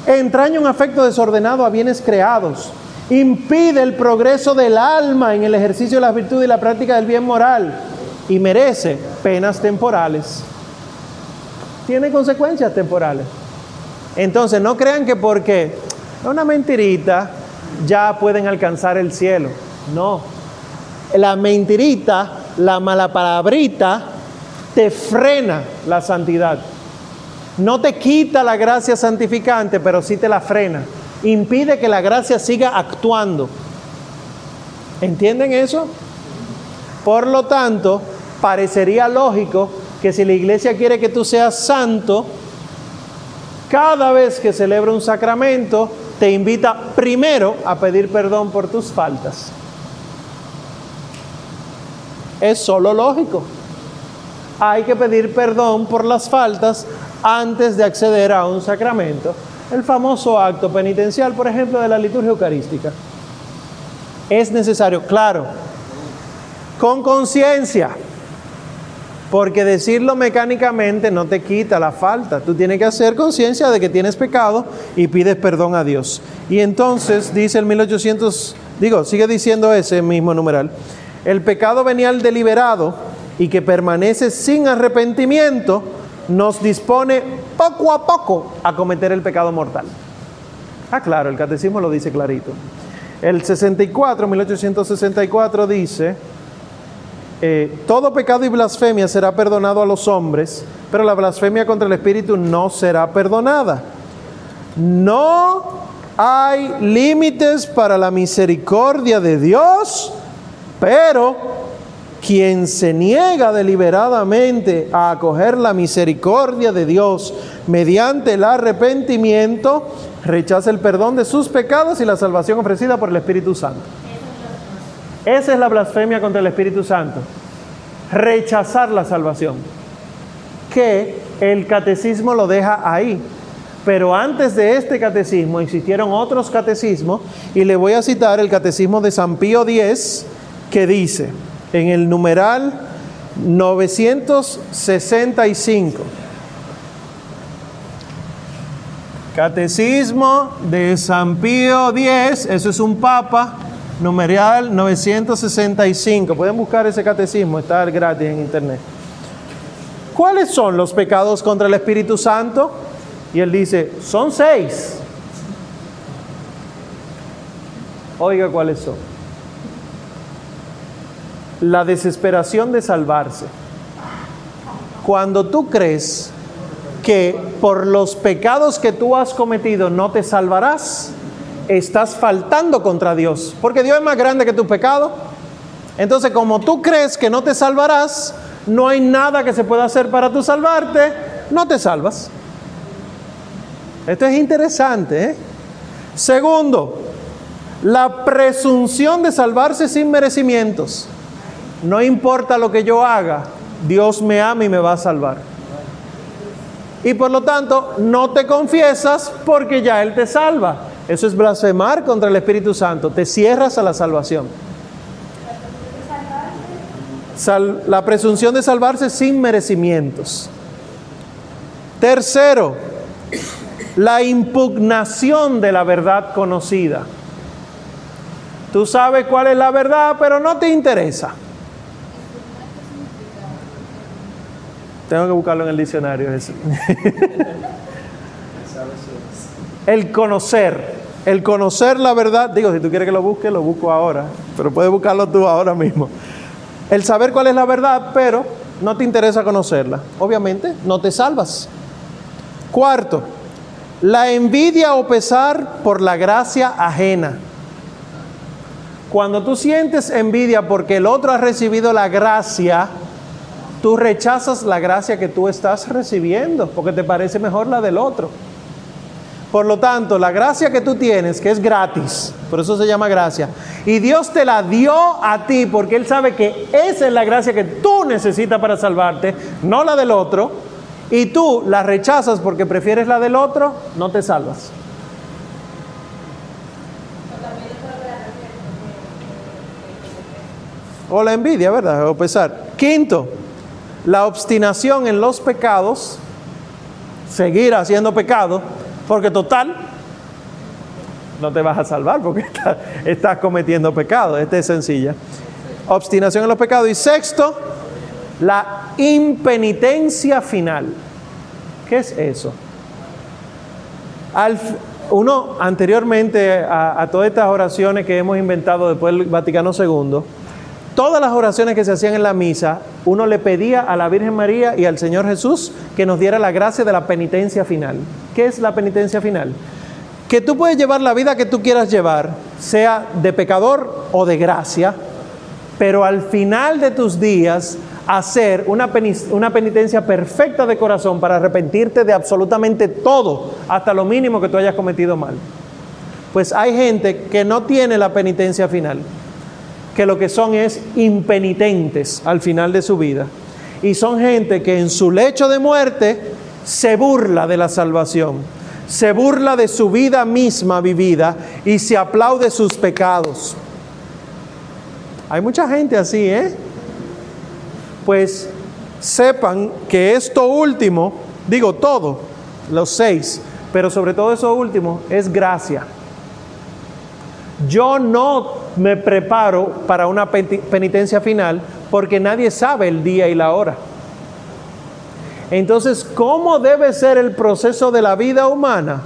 Entraña un afecto desordenado a bienes creados. Impide el progreso del alma en el ejercicio de las virtudes y la práctica del bien moral. Y merece penas temporales. Tiene consecuencias temporales. Entonces, no crean que porque una mentirita ya pueden alcanzar el cielo. No. La mentirita, la mala palabrita, te frena la santidad. No te quita la gracia santificante, pero sí te la frena. Impide que la gracia siga actuando. ¿Entienden eso? Por lo tanto, parecería lógico que si la iglesia quiere que tú seas santo, cada vez que celebra un sacramento, te invita primero a pedir perdón por tus faltas. Es solo lógico. Hay que pedir perdón por las faltas antes de acceder a un sacramento. El famoso acto penitencial, por ejemplo, de la liturgia eucarística. Es necesario, claro, con conciencia, porque decirlo mecánicamente no te quita la falta. Tú tienes que hacer conciencia de que tienes pecado y pides perdón a Dios. Y entonces, dice el mil ochocientos, digo, sigue diciendo ese mismo numeral, el pecado venial deliberado y que permanece sin arrepentimiento, nos dispone poco a poco a cometer el pecado mortal. Ah, claro, el catecismo lo dice clarito. El sesenta y cuatro, mil ochocientos sesenta y cuatro dice, eh, todo pecado y blasfemia será perdonado a los hombres, pero la blasfemia contra el Espíritu no será perdonada. No hay límites para la misericordia de Dios, pero quien se niega deliberadamente a acoger la misericordia de Dios mediante el arrepentimiento, rechaza el perdón de sus pecados y la salvación ofrecida por el Espíritu Santo. Esa es la blasfemia contra el Espíritu Santo. Rechazar la salvación. Que el catecismo lo deja ahí. Pero antes de este catecismo existieron otros catecismos y le voy a citar el catecismo de San Pío X que dice... En el numeral novecientos sesenta y cinco. Catecismo de San Pío X. Eso es un papa. Numeral novecientos sesenta y cinco. Pueden buscar ese catecismo. Está gratis en internet. ¿Cuáles son los pecados contra el Espíritu Santo? Y él dice, son seis. Oiga, ¿cuáles son? La desesperación de salvarse. Cuando tú crees que por los pecados que tú has cometido no te salvarás, estás faltando contra Dios, porque Dios es más grande que tu pecado. Entonces, como tú crees que no te salvarás, no hay nada que se pueda hacer para tú salvarte, no te salvas. Esto es interesante, ¿eh? Segundo, la presunción de salvarse sin merecimientos. No importa lo que yo haga, Dios me ama y me va a salvar. Y por lo tanto, no te confiesas porque ya Él te salva. Eso es blasfemar contra el Espíritu Santo. Te cierras a la salvación. Sal- la presunción de salvarse sin merecimientos. Tercero, la impugnación de la verdad conocida. Tú sabes cuál es la verdad, pero no te interesa. Tengo que buscarlo en el diccionario eso. El conocer. El conocer la verdad. Digo, si tú quieres que lo busque, lo busco ahora. Pero puedes buscarlo tú ahora mismo. El saber cuál es la verdad, pero no te interesa conocerla. Obviamente, no te salvas. Cuarto, la envidia o pesar por la gracia ajena. Cuando tú sientes envidia porque el otro ha recibido la gracia, tú rechazas la gracia que tú estás recibiendo, porque te parece mejor la del otro. Por lo tanto, la gracia que tú tienes, que es gratis, por eso se llama gracia, y Dios te la dio a ti, porque Él sabe que esa es la gracia que tú necesitas para salvarte, no la del otro, y tú la rechazas porque prefieres la del otro, no te salvas. O la envidia, ¿verdad? O pesar. Quinto, la obstinación en los pecados. Seguir haciendo pecado, porque total, no te vas a salvar porque está, estás cometiendo pecado. Esta es sencilla. Obstinación en los pecados. Y sexto, la impenitencia final. ¿Qué es eso? Al... Uno, anteriormente a, a todas estas oraciones que hemos inventado después del Vaticano segundo, todas las oraciones que se hacían en la misa, uno le pedía a la Virgen María y al Señor Jesús que nos diera la gracia de la penitencia final. ¿Qué es la penitencia final? Que tú puedes llevar la vida que tú quieras llevar, sea de pecador o de gracia, pero al final de tus días hacer una penitencia, una penitencia perfecta de corazón para arrepentirte de absolutamente todo, hasta lo mínimo que tú hayas cometido mal. Pues hay gente que no tiene la penitencia final, que lo que son es impenitentes al final de su vida. Y son gente que en su lecho de muerte se burla de la salvación, se burla de su vida misma vivida y se aplaude sus pecados. Hay mucha gente así, ¿eh? Pues sepan que esto último, digo todo, los seis, pero sobre todo eso último, es gracia. Yo no me preparo para una penitencia final porque nadie sabe el día y la hora. Entonces, ¿cómo debe ser el proceso de la vida humana?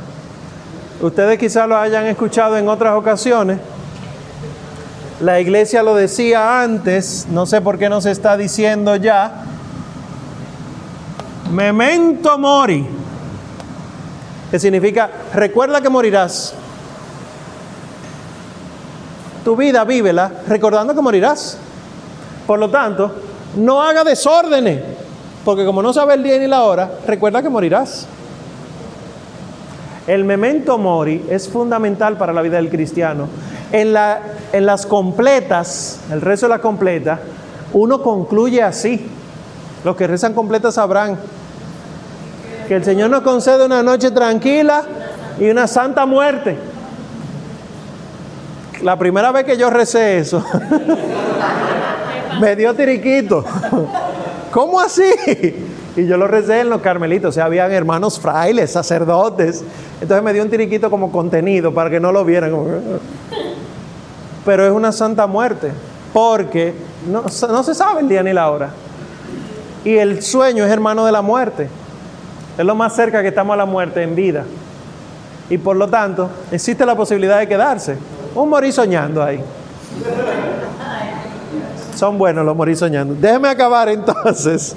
Ustedes quizás lo hayan escuchado en otras ocasiones. La iglesia lo decía antes, no sé por qué nos está diciendo ya. Memento mori, que significa recuerda que morirás. Tu vida vívela recordando que morirás. Por lo tanto, no haga desórdenes, porque como no sabe el día ni la hora, recuerda que morirás. El memento mori es fundamental para la vida del cristiano. En, la, en las completas, el rezo de la completa, uno concluye así. Los que rezan completas sabrán que el Señor nos concede una noche tranquila y una santa muerte. La primera vez que yo recé eso, me dio tiriquito. ¿Cómo así? Y yo lo recé en los carmelitos, o sea, habían hermanos frailes, sacerdotes. Entonces me dio un tiriquito como contenido para que no lo vieran. Pero es una santa muerte, porque no, no se sabe el día ni la hora. Y el sueño es hermano de la muerte. Es lo más cerca que estamos a la muerte en vida. Y por lo tanto, existe la posibilidad de quedarse. Un morir soñando ahí. Son buenos los morir soñando. Déjeme acabar entonces.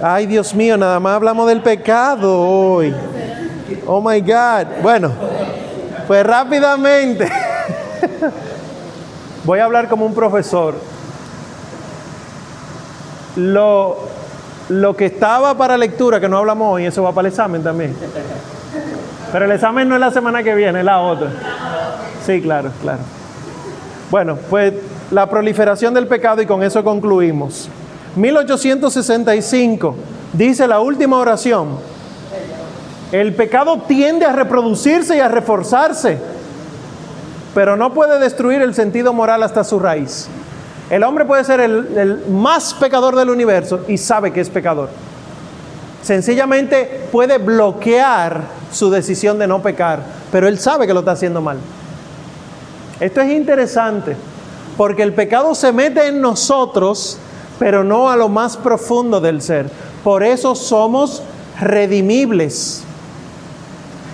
Ay, Dios mío, nada más hablamos del pecado hoy. Oh my God. Bueno, pues rápidamente. Voy a hablar como un profesor. Lo, Lo que estaba para lectura, que no hablamos hoy, eso va para el examen también. Pero el examen no es la semana que viene, es la otra. Sí, claro, claro. Bueno, pues la proliferación del pecado, y con eso concluimos. mil ochocientos sesenta y cinco, dice la última oración. El pecado tiende a reproducirse y a reforzarse, pero no puede destruir el sentido moral hasta su raíz. El hombre puede ser el, el más pecador del universo y sabe que es pecador. Sencillamente puede bloquear su decisión de no pecar, pero él sabe que lo está haciendo mal. Esto es interesante, porque el pecado se mete en nosotros, pero no a lo más profundo del ser. Por eso somos redimibles.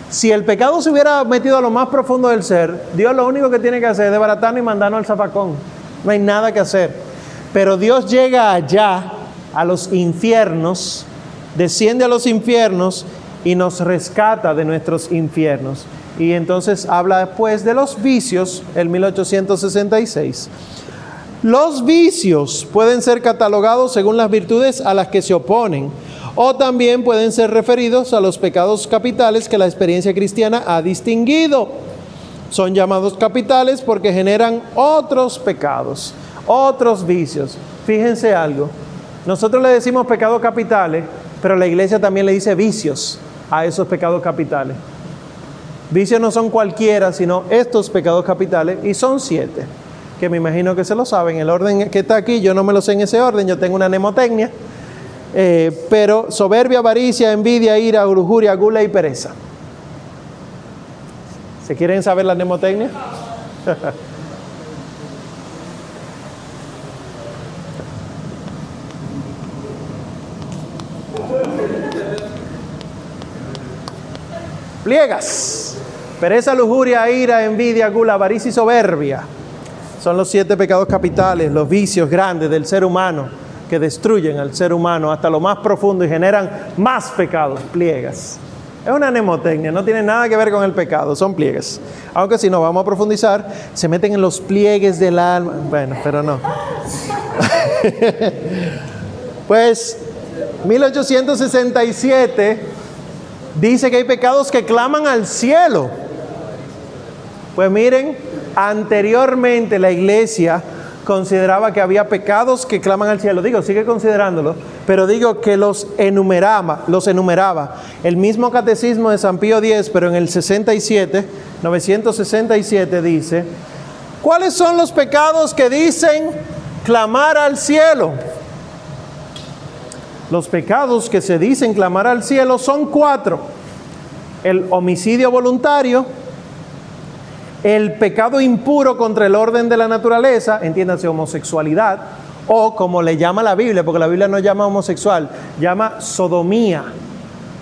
Si el pecado se hubiera metido a lo más profundo del ser, Dios lo único que tiene que hacer es desbaratarnos y mandarnos al zafacón. No hay nada que hacer. Pero Dios llega allá, a los infiernos, desciende a los infiernos y nos rescata de nuestros infiernos. Y entonces habla después de los vicios, el mil ochocientos sesenta y seis. Los vicios pueden ser catalogados según las virtudes a las que se oponen, o también pueden ser referidos a los pecados capitales que la experiencia cristiana ha distinguido. Son llamados capitales porque generan otros pecados, otros vicios. Fíjense algo, nosotros le decimos pecados capitales, pero la iglesia también le dice vicios a esos pecados capitales. Vicios no son cualquiera, sino estos pecados capitales, y son siete, que me imagino que se lo saben. El orden que está aquí, yo no me lo sé en ese orden, yo tengo una mnemotecnia. Eh, pero soberbia, avaricia, envidia, ira, lujuria, gula y pereza. ¿Se quieren saber la mnemotecnia? Pliegas. Pereza, lujuria, ira, envidia, gula, avaricia y soberbia son los siete pecados capitales, los vicios grandes del ser humano, que destruyen al ser humano hasta lo más profundo y generan más pecados, pliegas. Es una mnemotecnia, no tiene nada que ver con el pecado, son pliegas. Aunque si no vamos a profundizar, se meten en los pliegues del alma. Bueno, pero no. Pues, mil ochocientos sesenta y siete dice que hay pecados que claman al cielo. Pues miren, anteriormente la iglesia consideraba que había pecados que claman al cielo. Digo, sigue considerándolos, pero digo que los enumeraba, los enumeraba. El mismo catecismo de San Pío X, pero en el sesenta y siete, novecientos sesenta y siete, dice: ¿cuáles son los pecados que dicen clamar al cielo? Los pecados que se dicen clamar al cielo son cuatro: el homicidio voluntario, el pecado impuro contra el orden de la naturaleza, entiéndase homosexualidad, o como le llama la Biblia, porque la Biblia no llama homosexual, llama sodomía,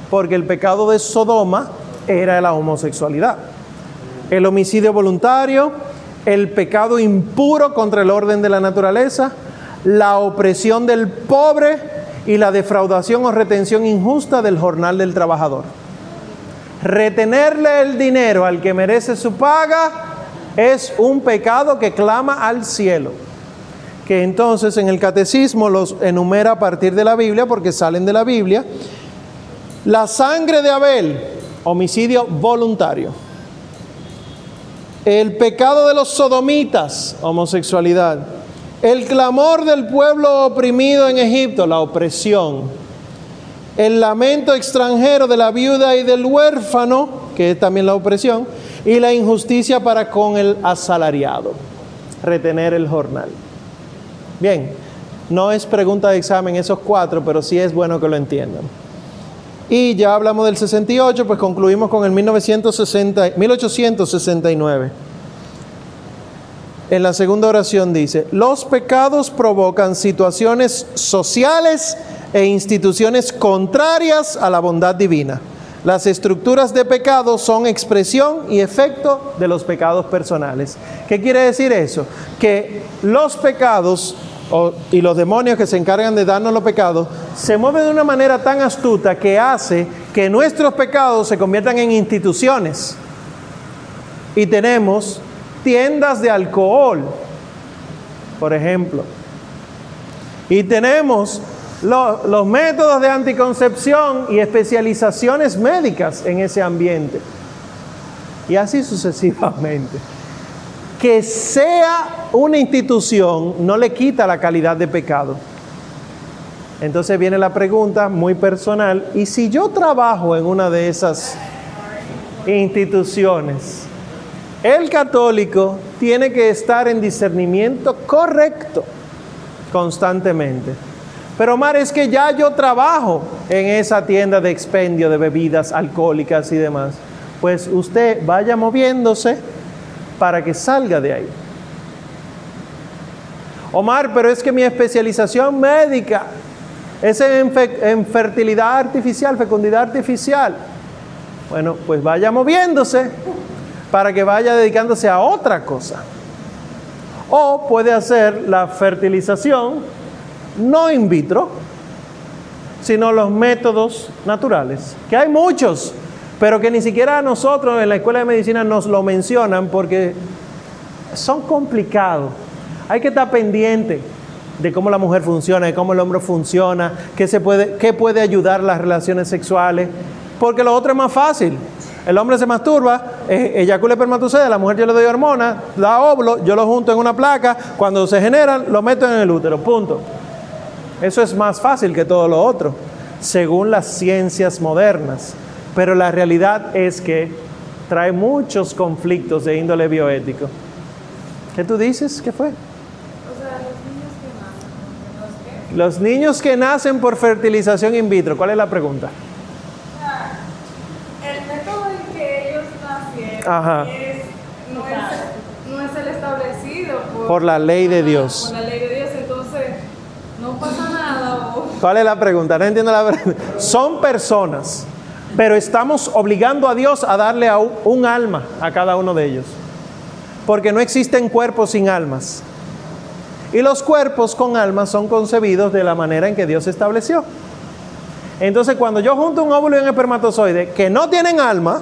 porque el pecado de Sodoma era la homosexualidad. El homicidio voluntario, el pecado impuro contra el orden de la naturaleza, la opresión del pobre y la defraudación o retención injusta del jornal del trabajador. Retenerle el dinero al que merece su paga es un pecado que clama al cielo, que entonces en el catecismo los enumera a partir de la Biblia, porque salen de la Biblia. La sangre de Abel, homicidio voluntario. El pecado de los sodomitas, homosexualidad. El clamor del pueblo oprimido en Egipto, la opresión. El lamento extranjero de la viuda y del huérfano, que es también la opresión, y la injusticia para con el asalariado, retener el jornal. Bien, no es pregunta de examen esos cuatro, pero sí es bueno que lo entiendan. Y ya hablamos del sesenta y ocho, pues concluimos con el mil ochocientos sesenta y nueve. En la segunda oración dice: los pecados provocan situaciones sociales e instituciones contrarias a la bondad divina. Las estructuras de pecado son expresión y efecto de los pecados personales. ¿Qué quiere decir eso? Que los pecados o, y los demonios que se encargan de darnos los pecados se mueven de una manera tan astuta que hace que nuestros pecados se conviertan en instituciones. Y tenemos tiendas de alcohol, por ejemplo. Y tenemos los, los métodos de anticoncepción y especializaciones médicas en ese ambiente. Y así sucesivamente. Que sea una institución no le quita la calidad de pecado. Entonces viene la pregunta muy personal, ¿y si yo trabajo en una de esas instituciones? El católico tiene que estar en discernimiento correcto constantemente. Pero Mar, es que ya yo trabajo en esa tienda de expendio de bebidas alcohólicas y demás. Pues usted vaya moviéndose para que salga de ahí. Omar, pero es que mi especialización médica es en, en fertilidad artificial, fecundidad artificial. Bueno, pues vaya moviéndose para que vaya dedicándose a otra cosa. O puede hacer la fertilización no in vitro, sino los métodos naturales, que hay muchos, pero que ni siquiera a nosotros en la Escuela de Medicina nos lo mencionan porque son complicados. Hay que estar pendiente de cómo la mujer funciona, de cómo el hombre funciona, qué, se puede, qué puede ayudar las relaciones sexuales, porque lo otro es más fácil. El hombre se masturba, eyacula espermatozoides, la mujer yo le doy hormonas, da óvulo, yo lo junto en una placa, cuando se generan, lo meto en el útero, punto. Eso es más fácil que todo lo otro, según las ciencias modernas. Pero la realidad es que trae muchos conflictos de índole bioético. ¿Qué tú dices? ¿Qué fue? O sea, los niños que nacen, ¿los qué? Los niños que nacen por fertilización in vitro. ¿Cuál es la pregunta? Ajá. Es, no, es, no es el establecido por, por la ley de Dios. Por la ley de Dios, entonces no pasa nada. ¿O? ¿Cuál es la pregunta? No entiendo la verdad. Son personas, pero estamos obligando a Dios a darle a un alma a cada uno de ellos. Porque no existen cuerpos sin almas. Y los cuerpos con almas son concebidos de la manera en que Dios estableció. Entonces, cuando yo junto un óvulo y un espermatozoide que no tienen alma,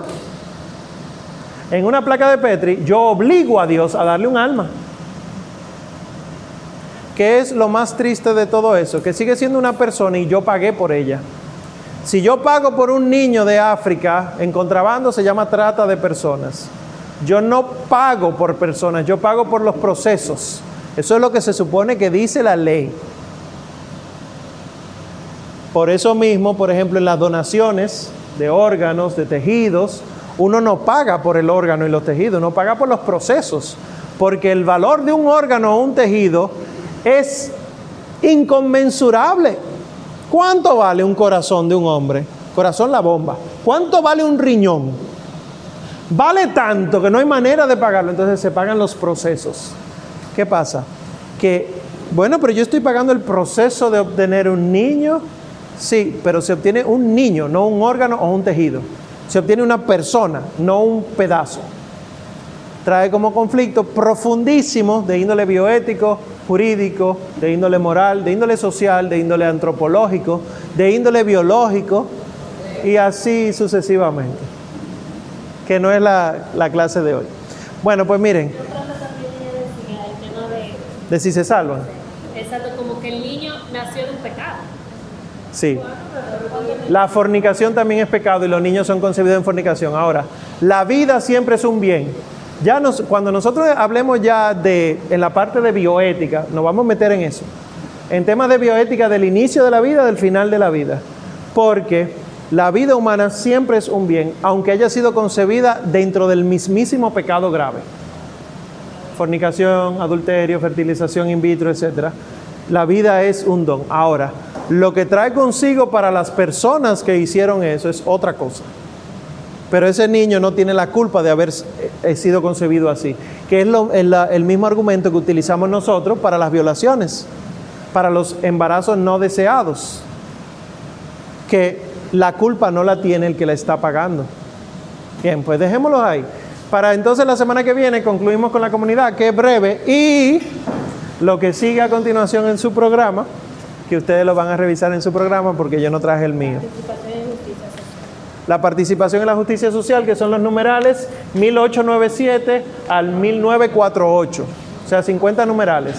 en una placa de Petri, yo obligo a Dios a darle un alma. ¿Qué es lo más triste de todo eso? Que sigue siendo una persona y yo pagué por ella. Si yo pago por un niño de África, en contrabando se llama trata de personas. Yo no pago por personas, yo pago por los procesos. Eso es lo que se supone que dice la ley. Por eso mismo, por ejemplo, en las donaciones de órganos, de tejidos, uno no paga por el órgano y los tejidos, uno paga por los procesos, porque el valor de un órgano o un tejido es inconmensurable. ¿Cuánto vale un corazón de un hombre? Corazón, la bomba. ¿Cuánto vale un riñón? Vale tanto que no hay manera de pagarlo, entonces se pagan los procesos. ¿Qué pasa? Que, bueno, pero yo estoy pagando el proceso de obtener un niño, sí, pero se obtiene un niño, no un órgano o un tejido. Se obtiene una persona, no un pedazo. Trae como conflicto profundísimo de índole bioético, jurídico, de índole moral, de índole social, de índole antropológico, de índole biológico y así sucesivamente. Que no es la, la clase de hoy. Bueno, pues miren. Yo trato también de, el tema de, de si se salvan. Exacto, como que el niño nació de un pecado. Sí. La fornicación también es pecado y los niños son concebidos en fornicación. Ahora, la vida siempre es un bien. Ya nos, cuando nosotros hablemos ya de, en la parte de bioética, nos vamos a meter en eso. En temas de bioética del inicio de la vida, del final de la vida. Porque la vida humana siempre es un bien, aunque haya sido concebida dentro del mismísimo pecado grave. Fornicación, adulterio, fertilización in vitro, etcétera. La vida es un don. Ahora, lo que trae consigo para las personas que hicieron eso es otra cosa. Pero ese niño no tiene la culpa de haber sido concebido así. Que es lo, el, el mismo argumento que utilizamos nosotros para las violaciones, para los embarazos no deseados. Que la culpa no la tiene el que la está pagando. Bien, pues dejémoslo ahí. Para entonces la semana que viene concluimos con la comunidad, que es breve. Y lo que sigue a continuación en su programa, que ustedes lo van a revisar en su programa porque yo no traje el mío. La participación en la justicia social, que son los numerales mil ochocientos noventa y siete al mil novecientos cuarenta y ocho, o sea, cincuenta numerales.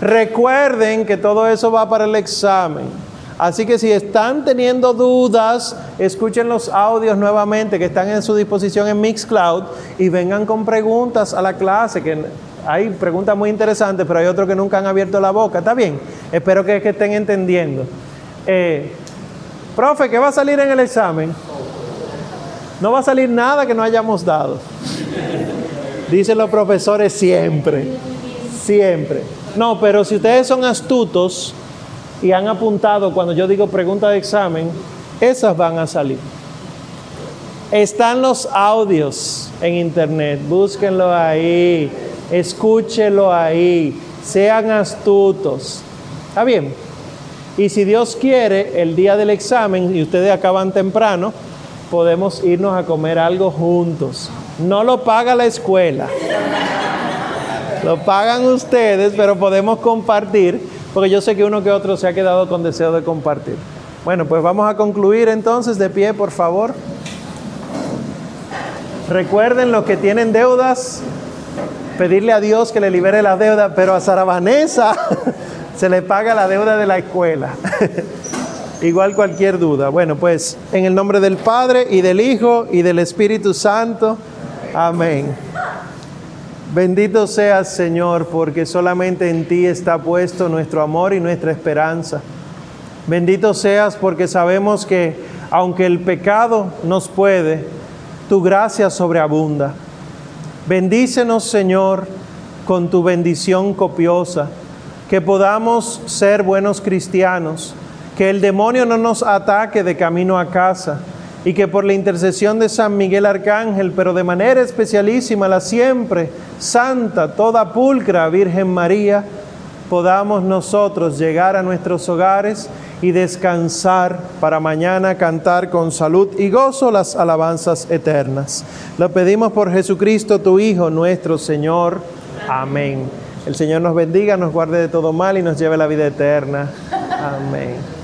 Recuerden que todo eso va para el examen. Así que si están teniendo dudas, escuchen los audios nuevamente que están en su disposición en Mixcloud y vengan con preguntas a la clase, que hay preguntas muy interesantes, pero hay otros que nunca han abierto la boca. ¿Está bien? Espero que, que estén entendiendo. Eh, profe, ¿qué va a salir en el examen? No va a salir nada que no hayamos dado. Dicen los profesores siempre, siempre. No, pero si ustedes son astutos y han apuntado cuando yo digo pregunta de examen, esas van a salir. Están los audios en internet, búsquenlo ahí, escúchenlo ahí, sean astutos. ¿Está bien? Y si Dios quiere, el día del examen, y ustedes acaban temprano, podemos irnos a comer algo juntos. No lo paga la escuela. Lo pagan ustedes, pero podemos compartir, porque yo sé que uno que otro se ha quedado con deseo de compartir. Bueno, pues vamos a concluir entonces. De pie, por favor. Recuerden, los que tienen deudas, pedirle a Dios que le libere la deuda, pero a Sara Vanessa se le paga la deuda de la escuela. Igual cualquier duda. Bueno, pues en el nombre del Padre y del Hijo y del Espíritu Santo. Amén. Bendito seas, Señor, porque solamente en ti está puesto nuestro amor y nuestra esperanza. Bendito seas porque sabemos que, aunque el pecado nos puede, tu gracia sobreabunda. Bendícenos, Señor, con tu bendición copiosa, que podamos ser buenos cristianos, que el demonio no nos ataque de camino a casa, y que por la intercesión de San Miguel Arcángel, pero de manera especialísima, la siempre santa, toda pulcra Virgen María, podamos nosotros llegar a nuestros hogares y descansar para mañana cantar con salud y gozo las alabanzas eternas. Lo pedimos por Jesucristo, tu Hijo, nuestro Señor. Amén. El Señor nos bendiga, nos guarde de todo mal y nos lleve a la vida eterna. Amén.